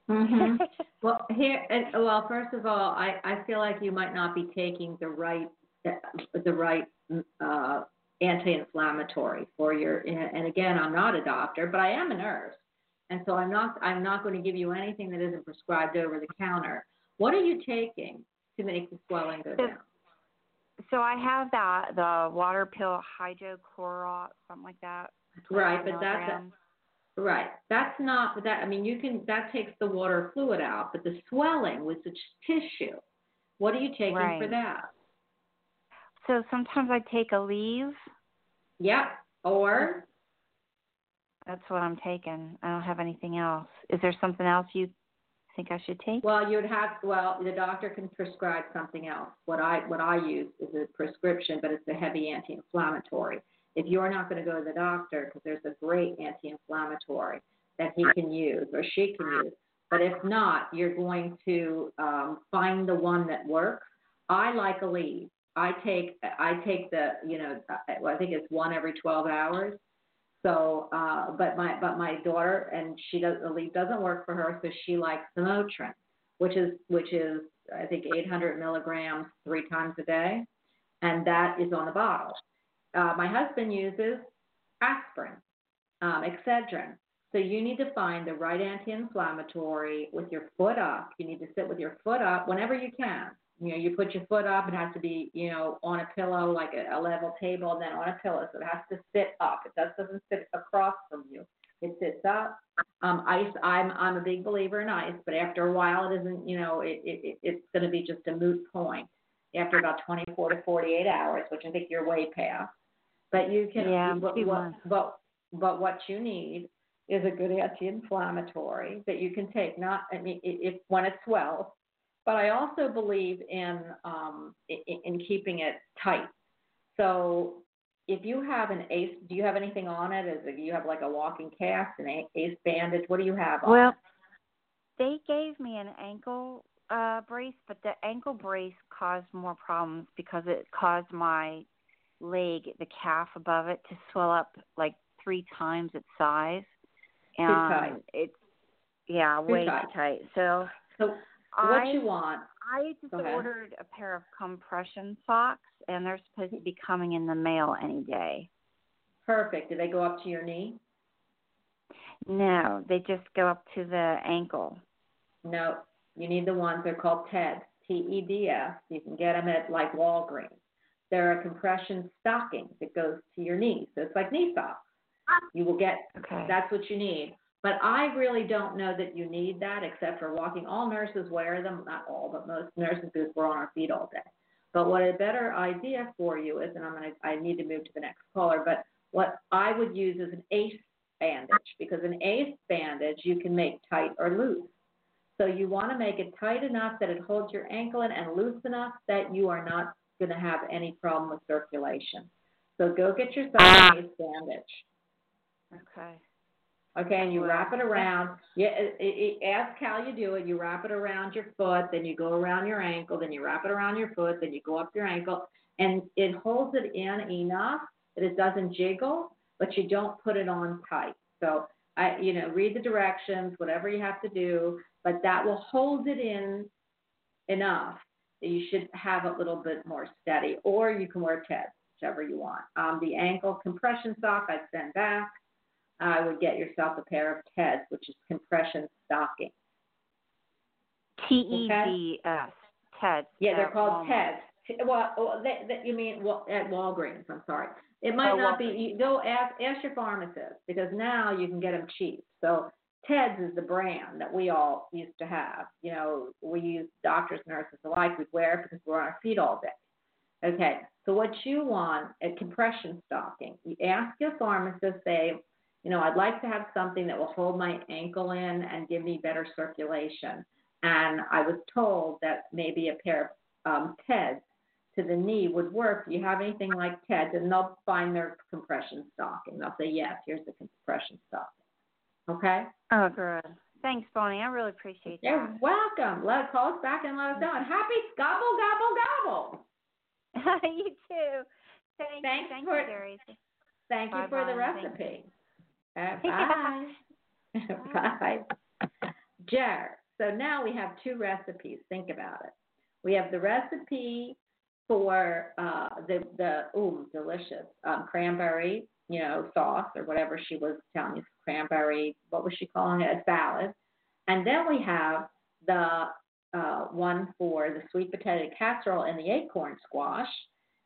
Mm-hmm. well, here, well, first of all, I, I feel like you might not be taking the right the right uh, anti-inflammatory for your. And again, I'm not a doctor, but I am a nurse, and so I'm not I'm not going to give you anything that isn't prescribed over the counter. What are you taking to make the swelling go down? So I have that, the water pill, hydrochlorox, something like that. Right, but that's a, right. That's not that. I mean, you can that takes the water fluid out, but the swelling with the tissue. What are you taking right. for that? So sometimes I take Aleve. Yep. Or. That's what I'm taking. I don't have anything else. Is there something else you? Think I should take? Well, you'd have. Well, the doctor can prescribe something else. What I what I use is a prescription, but it's a heavy anti-inflammatory. If you're not going to go to the doctor, because there's a great anti-inflammatory that he can use or she can use. But if not, you're going to um, find the one that works. I like Aleve. I take I take the you know I think it's one every twelve hours. So, uh, but my but my daughter and she does Aleve doesn't work for her, so she likes the Motrin, which is which is I think eight hundred milligrams three times a day, and that is on the bottle. Uh, my husband uses aspirin, um, Excedrin. So you need to find the right anti-inflammatory with your foot up. You need to sit with your foot up whenever you can. You know, you put your foot up. It has to be, you know, on a pillow, like a, a level table, and then on a pillow. So it has to sit up. It does, doesn't sit across from you. It sits up. Um, ice. I'm I'm a big believer in ice, but after a while, it isn't. You know, it, it it's going to be just a moot point after about twenty-four to forty-eight hours, which I think you're way past. But you can. Yeah. But what, but but what you need is a good anti-inflammatory that you can take. Not. I mean, if when it swells. But I also believe in, um, in in keeping it tight. So if you have an ACE, do you have anything on it? Is it, you have like a walking cast, an ACE bandage? What do you have on well, it? Well, they gave me an ankle uh, brace, but the ankle brace caused more problems because it caused my leg, the calf above it, to swell up like three times its size. And too tight. It's, yeah, too way tight. too tight. So... so What I, you want? I just ordered a pair of compression socks, and they're supposed to be coming in the mail any day. Perfect. Do they go up to your knee? No, they just go up to the ankle. No, you need the ones. They're called TEDs, T E D S. You can get them at, like, Walgreens. They're a compression stocking that goes to your knee. So it's like knee socks. You will get okay. That's what you need. But I really don't know that you need that except for walking. All nurses wear them, not all, but most nurses do, we're on our feet all day. But what a better idea for you is, and I'm gonna, I need to move to the next caller, but what I would use is an ace bandage, because an ace bandage you can make tight or loose. So you wanna make it tight enough that it holds your ankle in and loose enough that you are not gonna have any problem with circulation. So go get yourself an ace bandage. Okay. Okay, and you wrap it around. Yeah, it, it, it, ask how you do it. You wrap it around your foot, then you go around your ankle, then you wrap it around your foot, then you go up your ankle, and it holds it in enough that it doesn't jiggle, but you don't put it on tight. So, I, you know, read the directions, whatever you have to do, but that will hold it in enough that you should have a little bit more steady, or you can wear Ted, whichever you want. Um, the ankle compression sock I'd send back. I would get yourself a pair of T E D S, which is compression stocking. T E D S, T E D S. Yeah, they're called T E D S. Well, they, they, you mean well, at Walgreens, I'm sorry. It might oh, not Walgreens. be, you, go ask, ask your pharmacist, because now you can get them cheap. So T E D S is the brand that we all used to have. You know, we used doctors, nurses alike, we'd wear it because we're on our feet all day. Okay, so what you want, a compression stocking, you ask your pharmacist, say, you know, I'd like to have something that will hold my ankle in and give me better circulation. And I was told that maybe a pair of um, T E D S to the knee would work. Do you have anything like T E D S? And they'll find their compression stocking. They'll say, yes, here's the compression stocking. Okay? Oh, good. Thanks, Bonnie. I really appreciate that. You're welcome. Let, call us back and let us know. And happy gobble, gobble, gobble. You too. Thank Thanks you. Thank for, you, Jerry. Thank bye you for bye. the recipe. Thank you. Uh, bye. Bye. Jer. So now we have two recipes. Think about it. We have the recipe for uh, the, the ooh, delicious um, cranberry, you know, sauce or whatever she was telling you, cranberry, what was she calling it, a salad. And then we have the uh, one for the sweet potato casserole and the acorn squash.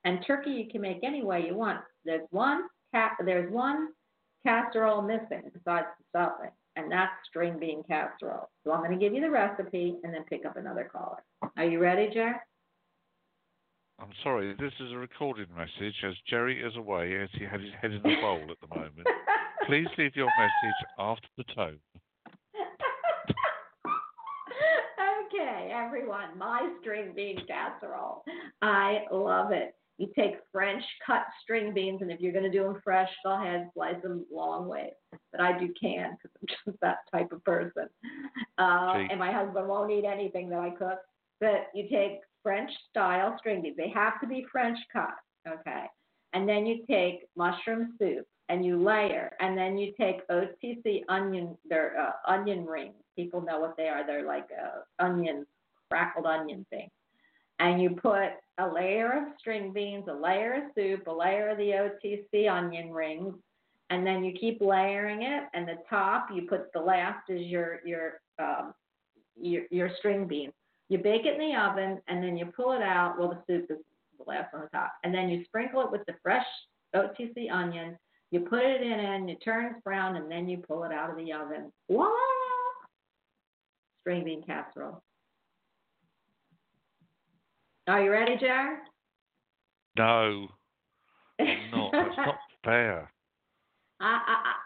And turkey you can make any way you want. There's one ca- There's one. casserole missing besides the stuffing, and that's string bean casserole. So I'm going to give you the recipe and then pick up another caller. Are you ready, Jer? I'm sorry, this is a recorded message as Jerry is away as he had his head in a bowl at the moment. Please leave your message after the tone. Okay, everyone, my string bean casserole. I love it. You take French cut string beans, and if you're going to do them fresh, go ahead, slice them long ways. But I do can because I'm just that type of person. Uh, and my husband won't eat anything that I cook. But you take French-style string beans. They have to be French cut, okay? And then you take mushroom soup, and you layer. And then you take O T C onion, they're, uh, onion rings. People know what they are. They're like uh, onions, crackled onion things. And you put a layer of string beans, a layer of soup, a layer of the O T C onion rings, and then you keep layering it. And the top, you put the last is your your um, your, your string bean. You bake it in the oven, and then you pull it out. Well, the soup is the last on the top, and then you sprinkle it with the fresh O T C onion. You put it in, and it turns brown, and then you pull it out of the oven. Voila! String bean casserole. Are you ready, Jer? No, I'm not. That's not fair. I,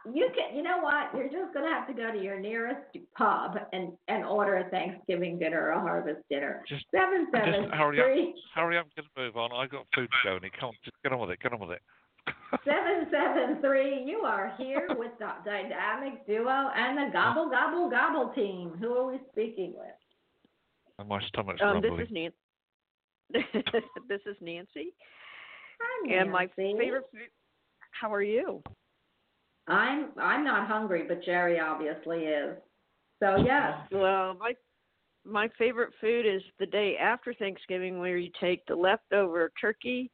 I, you can. You know what? You're just gonna have to go to your nearest pub and, and order a Thanksgiving dinner or a harvest dinner. Just, seven seven just hurry three. Up. Hurry up, get a move on. I got food going. Come on, just get on with it. Get on with it. seven seven three. You are here with the dynamic duo and the gobble gobble gobble team. Who are we speaking with? And my stomach's um, rumbling. This is Nancy. This is Nancy. Hi, Nancy. And my favorite food. How are you? I'm I'm not hungry, but Jerry obviously is. So yes. Well, my my favorite food is the day after Thanksgiving, where you take the leftover turkey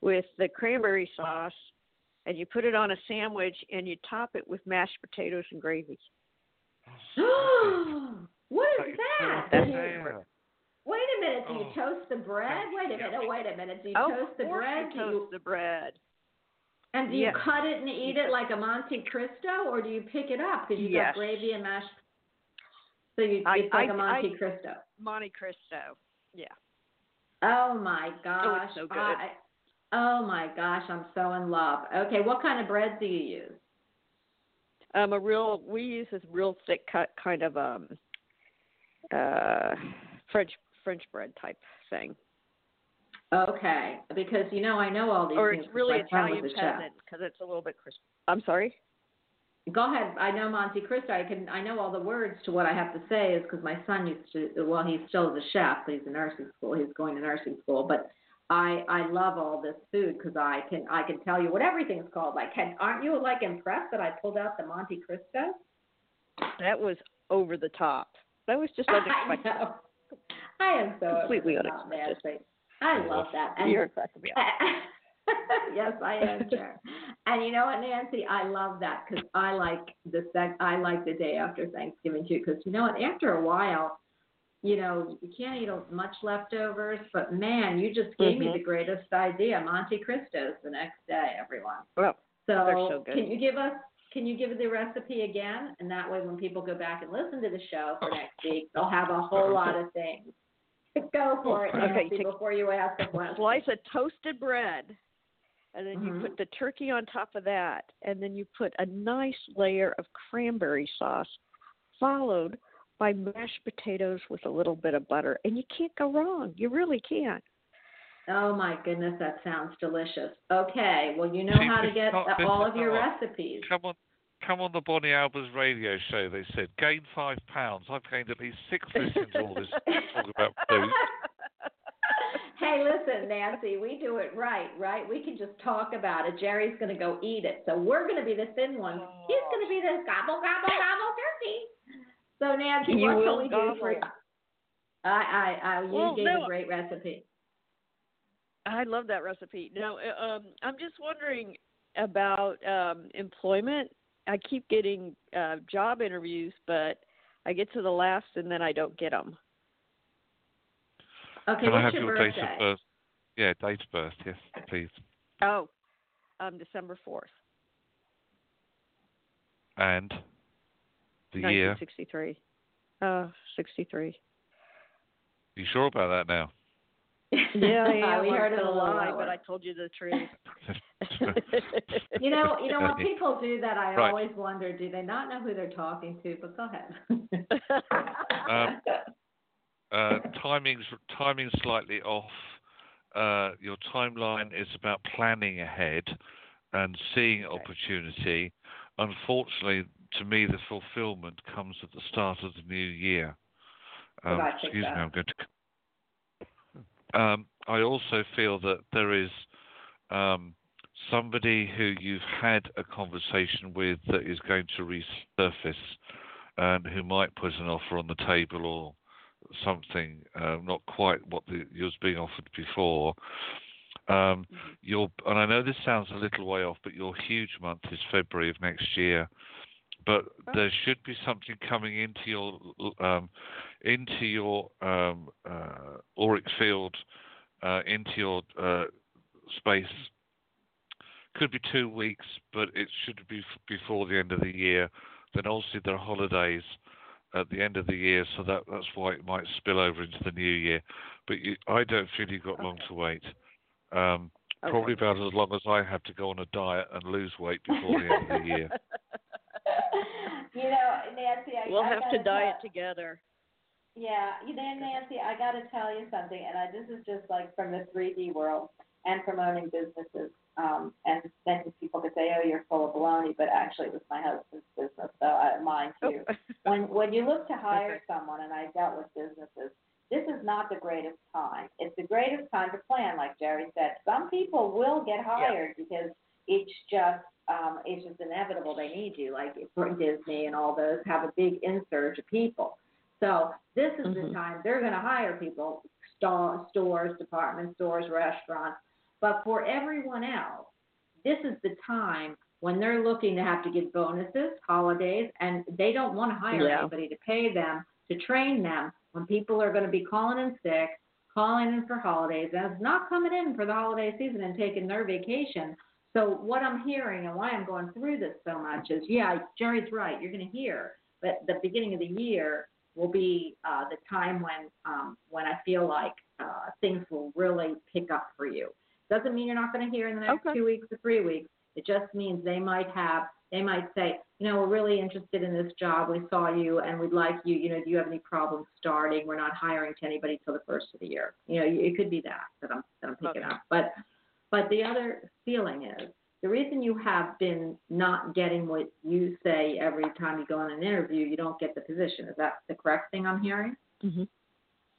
with the cranberry sauce, and you put it on a sandwich, and you top it with mashed potatoes and gravy. What is that? That's favorite. Wait a minute, do you oh. toast the bread? Wait a minute, wait a minute, do you oh, toast the bread? Do you toast the bread. And do you yeah. cut it and eat it like a Monte Cristo, or do you pick it up? Because you've yes. got gravy and mashed. So you, I, it's like I, a Monte I, Cristo. Monte Cristo, yeah. Oh, my gosh. Oh, it's so good. I, oh, my gosh, I'm so in love. Okay, what kind of bread do you use? Um, a real, we use this real thick cut kind of um, uh, French French bread type thing. Okay, because, you know, I know all these or things. Or it's really Italian peasant because it's a little bit crispy. I'm sorry? Go ahead. I know Monte Cristo. I can. I know all the words to what I have to say is because my son used to, well, he still is a chef. He's in nursing school. He's going to nursing school. But I, I love all this food because I can I can tell you what everything's called. Like, can, aren't you, like, impressed that I pulled out the Monte Cristo? That was over the top. That was just unexpected. I know. I am so completely unexpected. Nasty. I love that. And you're cracking me up. Yes, I am, sure. And you know what, Nancy? I love that because I like the sec- I like the day after Thanksgiving too. Because you know what? After a while, you know, you can't eat much leftovers. But man, you just gave mm-hmm. me the greatest idea. Monte Cristo's the next day, everyone. Well, so, they're so good. Can you give us? Can you give the recipe again? And that way, when people go back and listen to the show for next week, they'll have a whole lot of things. Go for it, Nancy, okay, before you ask a question. Slice of toasted bread. And then mm-hmm. you put the turkey on top of that. And then you put a nice layer of cranberry sauce followed by mashed potatoes with a little bit of butter. And you can't go wrong. You really can't. Oh, my goodness. That sounds delicious. Okay. Well, you know See, how to get the, all of your on. recipes. Come on. Come on the Bonnie Albers radio show, they said. Gain five pounds. I've gained at least six listening to all this talk about food. Hey, listen, Nancy, we do it right, right? We can just talk about it. Jerry's going to go eat it. So we're going to be the thin ones. Oh. He's going to be the gobble, gobble, gobble turkey. So, Nancy, you what can we gobble. do for you? I, I, I, you well, gave no. a great recipe. I love that recipe. Now, um, I'm just wondering about um, employment. I keep getting uh, job interviews, but I get to the last and then I don't get them. Okay, Can what's I have your, your birthday? Date of birth? Yeah, date of birth, yes, please. Oh, um, December fourth. And the year? nineteen sixty-three. Uh, sixty-three. You sure about that now? Yeah, yeah, we heard it a lie, but I told you the truth. you know, you know when people do that, I right. always wonder, do they not know who they're talking to? But go ahead. um, uh, timing's timing's slightly off. Uh, your timeline is about planning ahead and seeing okay. opportunity. Unfortunately, to me, the fulfillment comes at the start of the new year. Um, well, excuse me, I'm going to. Um, I also feel that there is um, somebody who you've had a conversation with that is going to resurface and who might put an offer on the table or something, uh, not quite what the, was being offered before. Um, your, and I know this sounds a little way off, but your huge month is February of next year. But there should be something coming into your um, into your um, uh, auric field, uh, into your uh, space. Could be two weeks, but it should be f- before the end of the year. Then obviously there are holidays at the end of the year, so that, that's why it might spill over into the new year. But you, I don't feel you've got okay. long to wait. Um, okay. Probably about as long as I have to go on a diet and lose weight before the end of the year. You know, Nancy, I, we'll I have to diet tell, together. Yeah, you know, Nancy, I got to tell you something, and I, this is just like from the three D world and from owning businesses. Um, and then people could say, "Oh, you're full of baloney," but actually, it was my husband's business, so I, mine too. Oh. when when you look to hire someone, and I dealt with businesses, this is not the greatest time. It's the greatest time to plan, like Jerry said. Some people will get hired yeah. because it's just. Um, it's just inevitable they need you, like Disney and all those have a big insurge of people. So this is mm-hmm. the time they're going to hire people, store, stores, department stores, restaurants. But for everyone else, this is the time when they're looking to have to give bonuses, holidays, and they don't want to hire yeah. anybody to pay them, to train them, when people are going to be calling in sick, calling in for holidays, and it's not coming in for the holiday season and taking their vacation. So what I'm hearing and why I'm going through this so much is, yeah, Jerry's right. You're going to hear, but the beginning of the year will be uh, the time when um, when I feel like uh, things will really pick up for you. Doesn't mean you're not going to hear in the next okay. two weeks or three weeks. It just means they might have, they might say, you know, we're really interested in this job. We saw you and we'd like you, you know, do you have any problems starting? We're not hiring to anybody till the first of the year. You know, it could be that that I'm, that I'm picking okay. up. But But the other feeling is the reason you have been not getting what you say every time you go on an interview, you don't get the position. Is that the correct thing I'm hearing? Mm-hmm.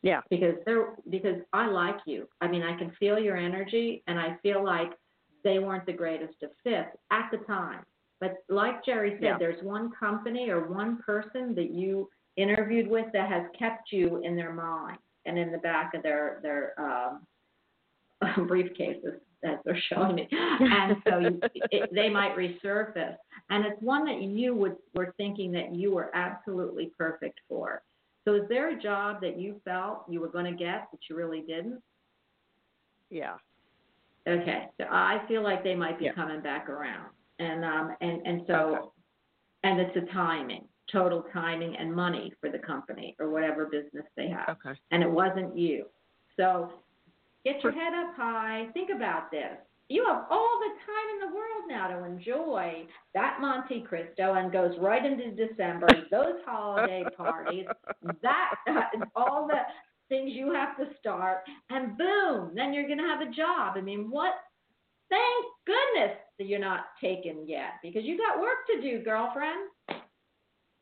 Yeah. Because they're because I like you. I mean, I can feel your energy, and I feel like they weren't the greatest of fits at the time. But like Jerry said, yeah. there's one company or one person that you interviewed with that has kept you in their mind and in the back of their, their um, briefcases. As they're showing me, and so you, it, they might resurface. And it's one that you would were thinking that you were absolutely perfect for. So, is there a job that you felt you were going to get that you really didn't? Yeah. Okay. So I feel like they might be yeah. coming back around, and um and and so, okay. and it's a timing, total timing, and money for the company or whatever business they have. Okay. And it wasn't you, so. Get your head up high. Think about this. You have all the time in the world now to enjoy that Monte Cristo and goes right into December, those holiday parties, that uh, all the things you have to start, and boom, then you're going to have a job. I mean, what? Thank goodness that you're not taken yet because you got work to do, girlfriend.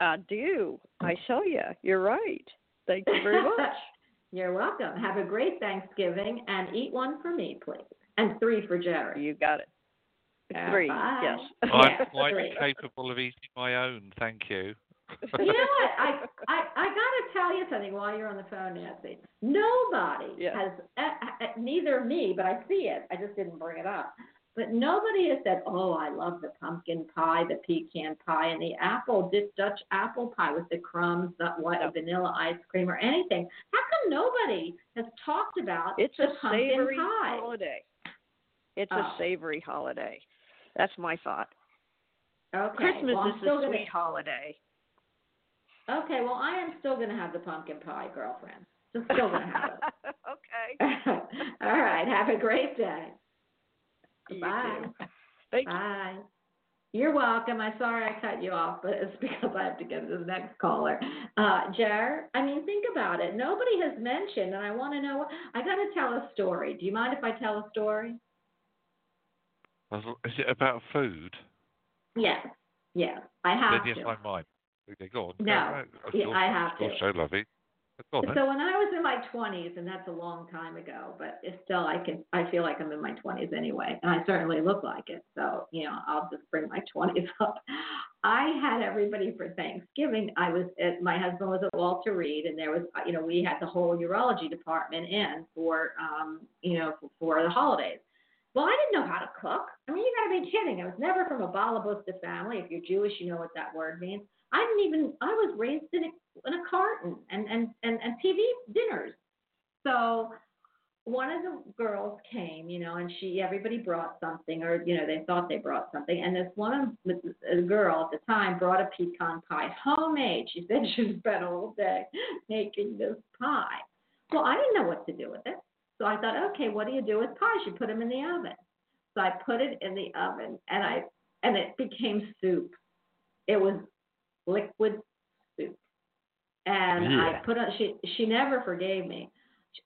I do. I show you. You're right. Thank you very much. You're welcome. Have a great Thanksgiving and eat one for me, please. And three for Jerry. You got it. Uh, three, bye. Yes. I'm quite three. capable of eating my own, thank you. You know what? I, I, I got to tell you something while you're on the phone, Nancy. Nobody yes. has, uh, uh, neither me, but I see it. I just didn't bring it up. But nobody has said, oh, I love the pumpkin pie, the pecan pie, and the apple, this Dutch apple pie with the crumbs, the white no. vanilla ice cream, or anything. How come nobody has talked about it's the a pumpkin savory pie? Holiday. It's oh. a savory holiday. That's my thought. Okay. Christmas well, is a gonna... sweet holiday. Okay, well, I am still going to have the pumpkin pie, girlfriend. I'm still going to have it. Okay. All right. Have a great day. You Bye. Thank Bye. You. You're welcome. I'm sorry I cut you off, but it's because I have to get to the next caller. Uh, Jer, I mean, think about it. Nobody has mentioned, and I want to know, I got to tell a story. Do you mind if I tell a story? Is it about food? Yes. Yes. I have then to. Yes, I might. Okay, go on. No, go on. Yeah, I have to. So lovely. So when I was in my twenties, and that's a long time ago, but it's still I can I feel like I'm in my twenties anyway, and I certainly look like it. So you know I'll just bring my twenties up. I had everybody for Thanksgiving. I was at, my husband was at Walter Reed, and there was you know we had the whole urology department in for um you know for, for the holidays. Well, I didn't know how to cook. I mean, you got to be kidding. I was never from a Balabostas family. If you're Jewish, you know what that word means. I didn't even, I was raised in a, in a carton and, and, and, and T V dinners. So one of the girls came, you know, and she, everybody brought something or, you know, they thought they brought something. And this one a girl at the time brought a pecan pie, homemade. She said she spent all day making this pie. Well, I didn't know what to do with it. So I thought, okay, what do you do with pies? You put them in the oven. So I put it in the oven and I, and it became soup. It was liquid soup. And yeah. I put on, she, she never forgave me.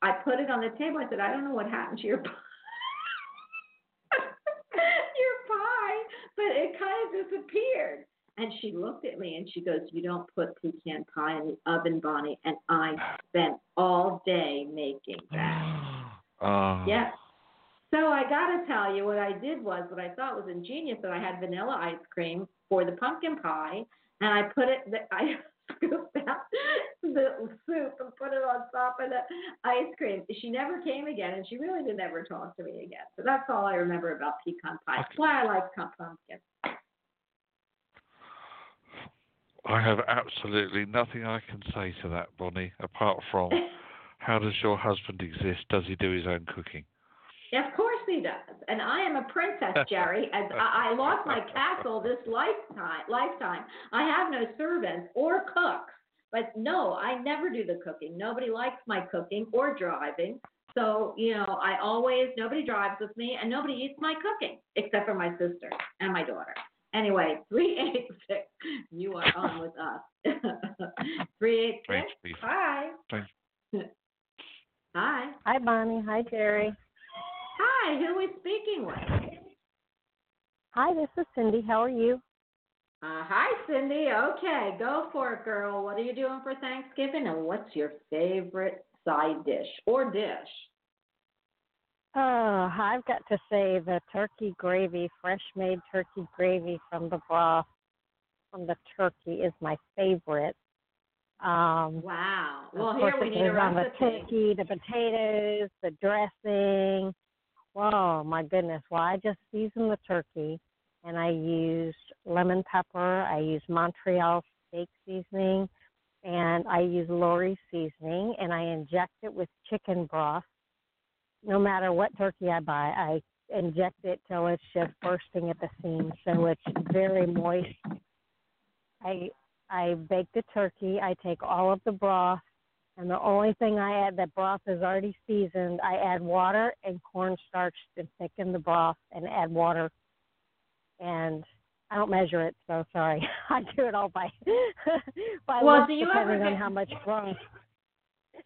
I put it on the table. I said, I don't know what happened to your pie. Your pie, but it kind of disappeared. And she looked at me and she goes, you don't put pecan pie in the oven, Bonnie. And I spent all day making that. Uh. Yeah. So I got to tell you what I did was what I thought was ingenious that I had vanilla ice cream for the pumpkin pie. And I put it, I scooped out the soup and put it on top of the ice cream. She never came again, and she really didn't ever talk to me again. So that's all I remember about pecan pie. That's why I like pumpkin. I have absolutely nothing I can say to that, Bonnie, apart from how does your husband exist? Does he do his own cooking? Yeah, of course he does. and I am a princess, Jerry, as I, I lost my castle this lifetime. Lifetime. I have no servants or cooks, but no, I never do the cooking. Nobody likes my cooking or driving. So, you know, I always, nobody drives with me and nobody eats my cooking except for my sister and my daughter. Anyway, three eight six, you are on with us. three eight six, hi. Hi. Hi, Bonnie. Hi, Jerry. Hi, who are we speaking with? Hi, this is Cindy. How are you? Uh, hi, Cindy. Okay, go for it, girl. What are you doing for Thanksgiving and what's your favorite side dish or dish? Oh, I've got to say the turkey gravy, fresh-made turkey gravy from the broth from the turkey is my favorite. Um, wow. Well, here we need a recipe. The turkey, the potatoes, the dressing. Whoa, my goodness. Well, I just seasoned the turkey, and I used lemon pepper. I used Montreal steak seasoning, and I used Lori seasoning, and I inject it with chicken broth. No matter what turkey I buy, I inject it till it's just bursting at the seams, so it's very moist. I I bake the turkey. I take all of the broth, and the only thing I add, that broth is already seasoned, I add water and cornstarch to thicken the broth and add water. And I don't measure it, so sorry. I do it all by, by well, lumps, do you depending ever get- on how much broth.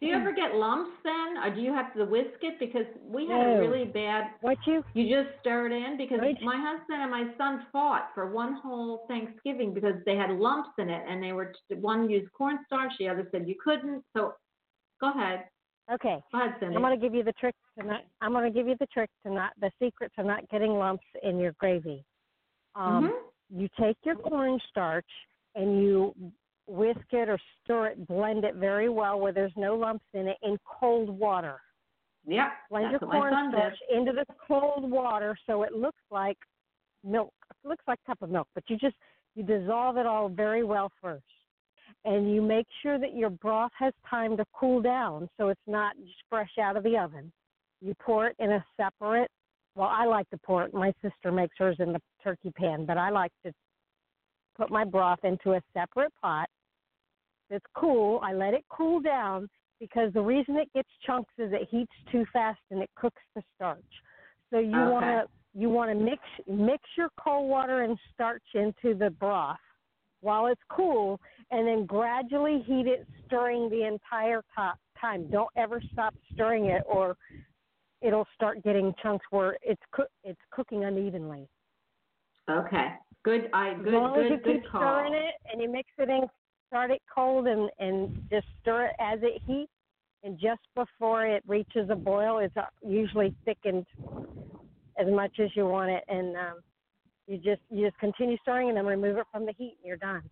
Do you ever get lumps then, or do you have to whisk it? Because we had oh. a really bad. What you? You just stirred in because Wait. my husband and my son fought for one whole Thanksgiving because they had lumps in it, and they were one used cornstarch, the other said you couldn't. So, go ahead. Okay. Go ahead, Cindy. I'm going to give you the trick to not. I'm going to give you the trick to not. The secret to not getting lumps in your gravy. Um, mm-hmm. You take your cornstarch and you whisk it or stir it, blend it very well where there's no lumps in it in cold water. Yeah. Blend your cornstarch into the cold water so it looks like milk. It looks like a cup of milk, but you just, you dissolve it all very well first. And you make sure that your broth has time to cool down so it's not just fresh out of the oven. You pour it in a separate, well, I like to pour it. My sister makes hers in the turkey pan, but I like to put my broth into a separate pot. It's cool. I let it cool down because the reason it gets chunks is it heats too fast and it cooks the starch. So you okay. want to you want to mix mix your cold water and starch into the broth while it's cool, and then gradually heat it, stirring the entire top time. Don't ever stop stirring it, or it'll start getting chunks where it's co- it's cooking unevenly. Okay. Good, I good, as long good, as you good keep call. Stirring it and you mix it in, start it cold and, and just stir it as it heats. And just before it reaches a boil, it's usually thickened as much as you want it. And um, you just you just continue stirring and then remove it from the heat and you're done.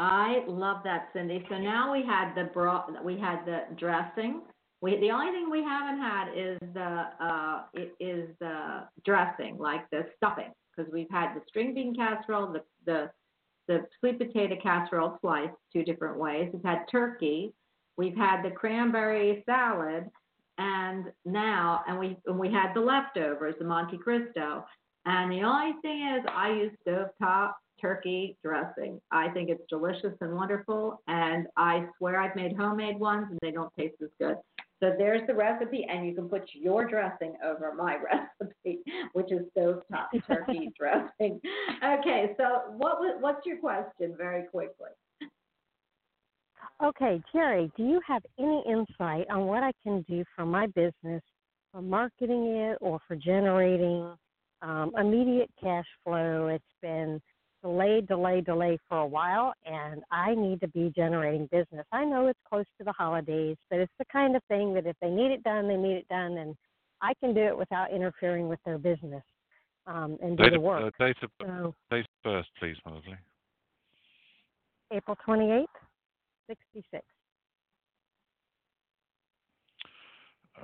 I love that, Cindy. So now we had the broth, we had the dressing. We, the only thing we haven't had is the uh, is the dressing, like the stuffing. Because we've had the string bean casserole, the, the the sweet potato casserole sliced two different ways. We've had turkey, we've had the cranberry salad, and now and we and we had the leftovers, the Monte Cristo. And the only thing is, I use stovetop turkey dressing. I think it's delicious and wonderful, and I swear I've made homemade ones and they don't taste as good. So there's the recipe, and you can put your dressing over my recipe, which is stovetop turkey dressing. Okay, so what was, what's your question very quickly? Okay, Jerry, do you have any insight on what I can do for my business, for marketing it or for generating um, immediate cash flow? It's been delay, delay, delay for a while, and I need to be generating business. I know it's close to the holidays, but it's the kind of thing that if they need it done, they need it done, and I can do it without interfering with their business um, and do date, the work. Uh, date of so, date first, please, Marjorie. April twenty-eighth, sixty-six.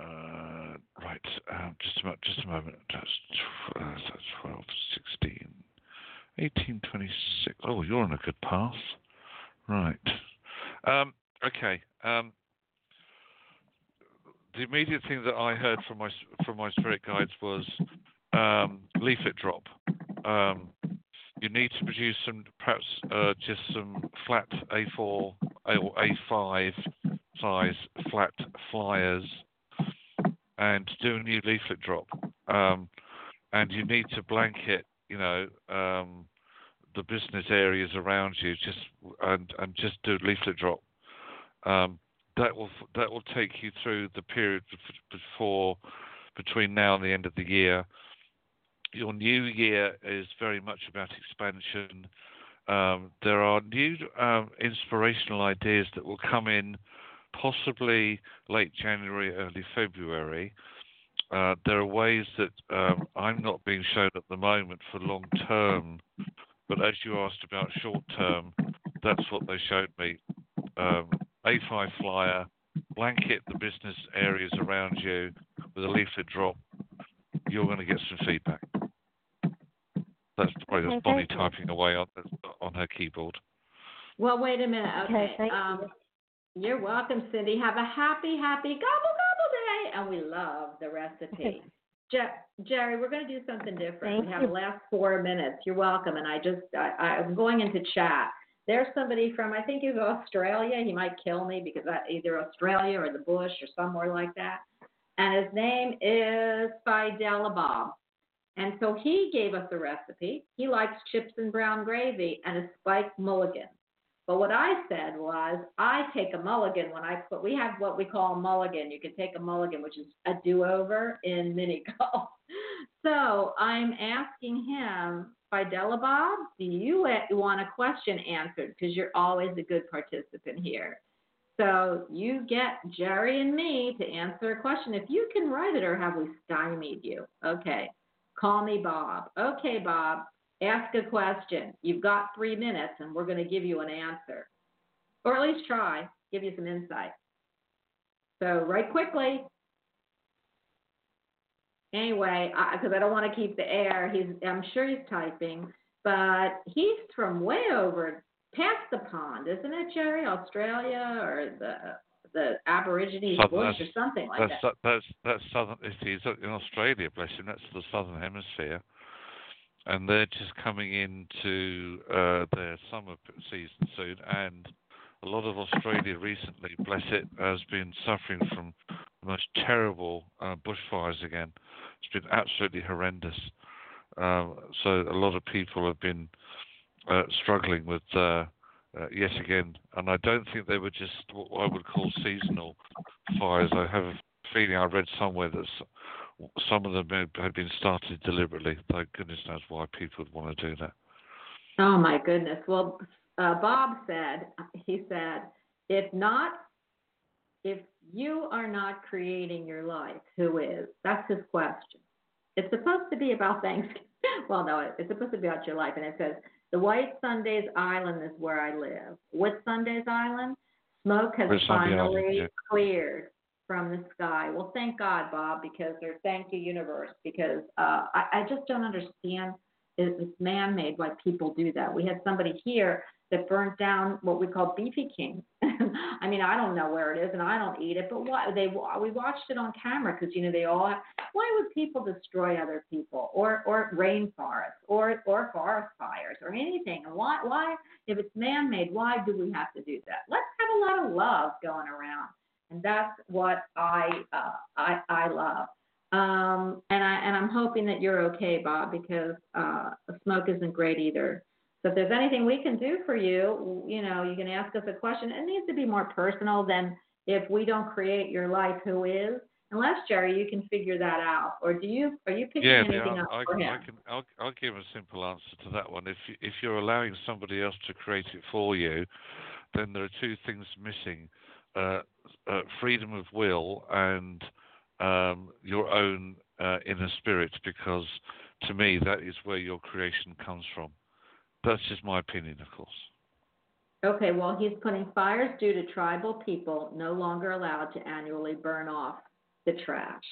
Uh, right, um, just, a, just a moment. That's, tw- uh, that's twelve, sixteen. eighteen twenty-six. Oh, you're on a good path. Right. Um, okay. Um, the immediate thing that I heard from my from my spirit guides was um, leaflet drop. Um, you need to produce some, perhaps uh, just some flat A four or A five size flat flyers, and do a new leaflet drop. Um, and you need to blanket, you know, um, the business areas around you, just and and just do leaflet drop. Um, that will that will take you through the period before between now and the end of the year. Your new year is very much about expansion. Um, there are new um, inspirational ideas that will come in, possibly late January, early February. Uh, there are ways that um, I'm not being shown at the moment for long term, but as you asked about short term, that's what they showed me. Um, A five flyer, blanket the business areas around you with a leaflet drop. You're going to get some feedback. That's probably okay, Bonnie typing away on, on her keyboard. Well, wait a minute. Okay. okay um, you. You're welcome, Cindy. Have a happy, happy gobble, gobble day. And we love the recipe. Je- Jerry, we're going to do something different. Thank we have you. The last four minutes. You're welcome. And I just, I, I'm going into chat. There's somebody from, I think he's Australia. He might kill me because I, either Australia or the bush or somewhere like that. And his name is Fidelabab. And so he gave us a recipe. He likes chips and brown gravy and a spiked mulligan. But what I said was, I take a mulligan when I put, we have what we call a mulligan. You can take a mulligan, which is a do-over in mini golf. So I'm asking him, Fidelabab, do you want a question answered? Because you're always a good participant here. So you get Jerry and me to answer a question. If you can write it, or have we stymied you? Okay. Call me Bob. Okay, Bob. Ask a question. You've got three minutes, and we're going to give you an answer. Or at least try. Give you some insight. So write quickly. Anyway, because I, I don't want to keep the air. He's, I'm sure he's typing. But he's from way over past the pond, isn't it, Jerry? Australia or the the Aborigines bush or something like that's, that. That's that's southern. It's in Australia, bless him. That's the southern hemisphere, and they're just coming into uh, their summer season soon. And a lot of Australia recently, bless it, has been suffering from the most terrible uh, bushfires again. It's been absolutely horrendous. Uh, so a lot of people have been. Uh, struggling with uh, uh, yet again, and I don't think they were just what I would call seasonal fires. I have a feeling I read somewhere that some of them had been started deliberately. Thank goodness knows why people would want to do that. Oh my goodness! Well, uh, Bob said he said if not, if you are not creating your life, who is? That's his question. It's supposed to be about Thanksgiving. Well, no, it's supposed to be about your life, and it says. The White Sundays Island is where I live. What Sundays Island? Smoke has We're finally Sunday, yeah. cleared from the sky. Well, thank God, Bob, because or thank you, universe, because uh, I, I just don't understand. It's man-made why people do that. We had somebody here that burnt down what we call Beefy King. I mean, I don't know where it is, and I don't eat it, but why they we watched it on camera because you know they all. Have, why would people destroy other people, or or rainforests, or or forest fires, or anything? And why why if it's man-made, why do we have to do that? Let's have a lot of love going around, and that's what I uh, I I love. Um, and I and I'm hoping that you're okay, Bob, because uh, smoke isn't great either. So if there's anything we can do for you, you know, you can ask us a question. It needs to be more personal than if we don't create your life, who is? Unless, Jerry, you can figure that out. Or do you, are you picking yeah, anything I, up I, for him? I can, I'll, I'll give a simple answer to that one. If, you, if you're allowing somebody else to create it for you, then there are two things missing. Uh, uh, freedom of will and um, your own uh, inner spirit, because to me, that is where your creation comes from. That's just my opinion, of course. Okay, well, he's putting fires due to tribal people no longer allowed to annually burn off the trash.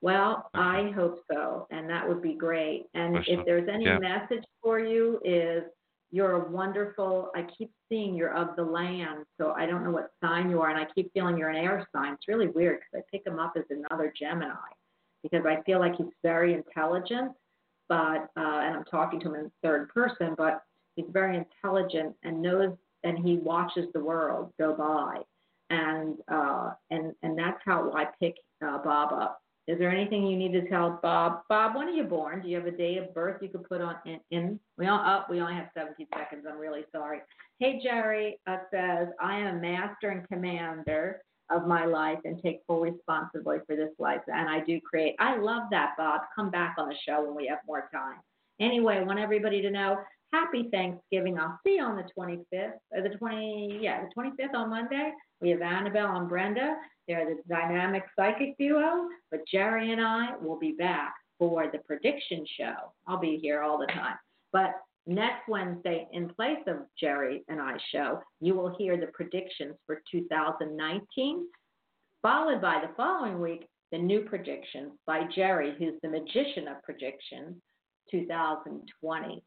Well, okay. I hope so, and that would be great. And That's if not, there's any yeah. message for you is you're a wonderful, I keep seeing you're of the land, so I don't know what sign you are, and I keep feeling you're an air sign. It's really weird because I pick them up as another Gemini. because I feel like he's very intelligent, but, uh, and I'm talking to him in third person, but he's very intelligent and knows, and he watches the world go by. And, uh, and, and that's how I pick uh, Bob up. Is there anything you need to tell Bob? Bob, when are you born? Do you have a day of birth you could put on in? in? We all up. Oh, we only have seventeen seconds. I'm really sorry. Hey, Jerry uh, says, I am a master and commander of my life and take full responsibility for this life. And I do create. I love that, Bob. Come back on the show when we have more time. Anyway, I want everybody to know, happy Thanksgiving. I'll see you on the twenty-fifth, or the twenty, yeah, the twenty-fifth on Monday. We have Annabelle and Brenda. They're the dynamic psychic duo, but Jerry and I will be back for the prediction show. I'll be here all the time. But next Wednesday, in place of Jerry and I's show, you will hear the predictions for two thousand nineteen, followed by the following week, the new predictions by Jerry, who's the magician of predictions, two thousand twenty.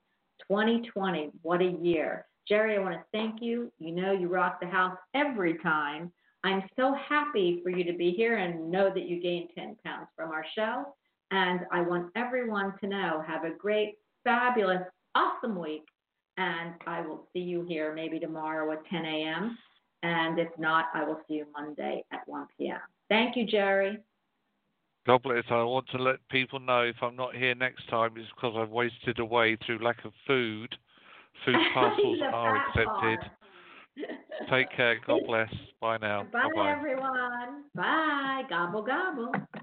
twenty twenty, what a year. Jerry, I want to thank you. You know you rock the house every time. I'm so happy for you to be here and know that you gained ten pounds from our show. And I want everyone to know, have a great, fabulous, awesome week. And I will see you here maybe tomorrow at ten a.m. And if not, I will see you Monday at one p.m. Thank you, Jerry. God bless. I want to let people know if I'm not here next time, it's because I've wasted away through lack of food. Food parcels are accepted. Take care. God bless. Bye now. Bye, Bye-bye. Everyone. Bye. Gobble, gobble.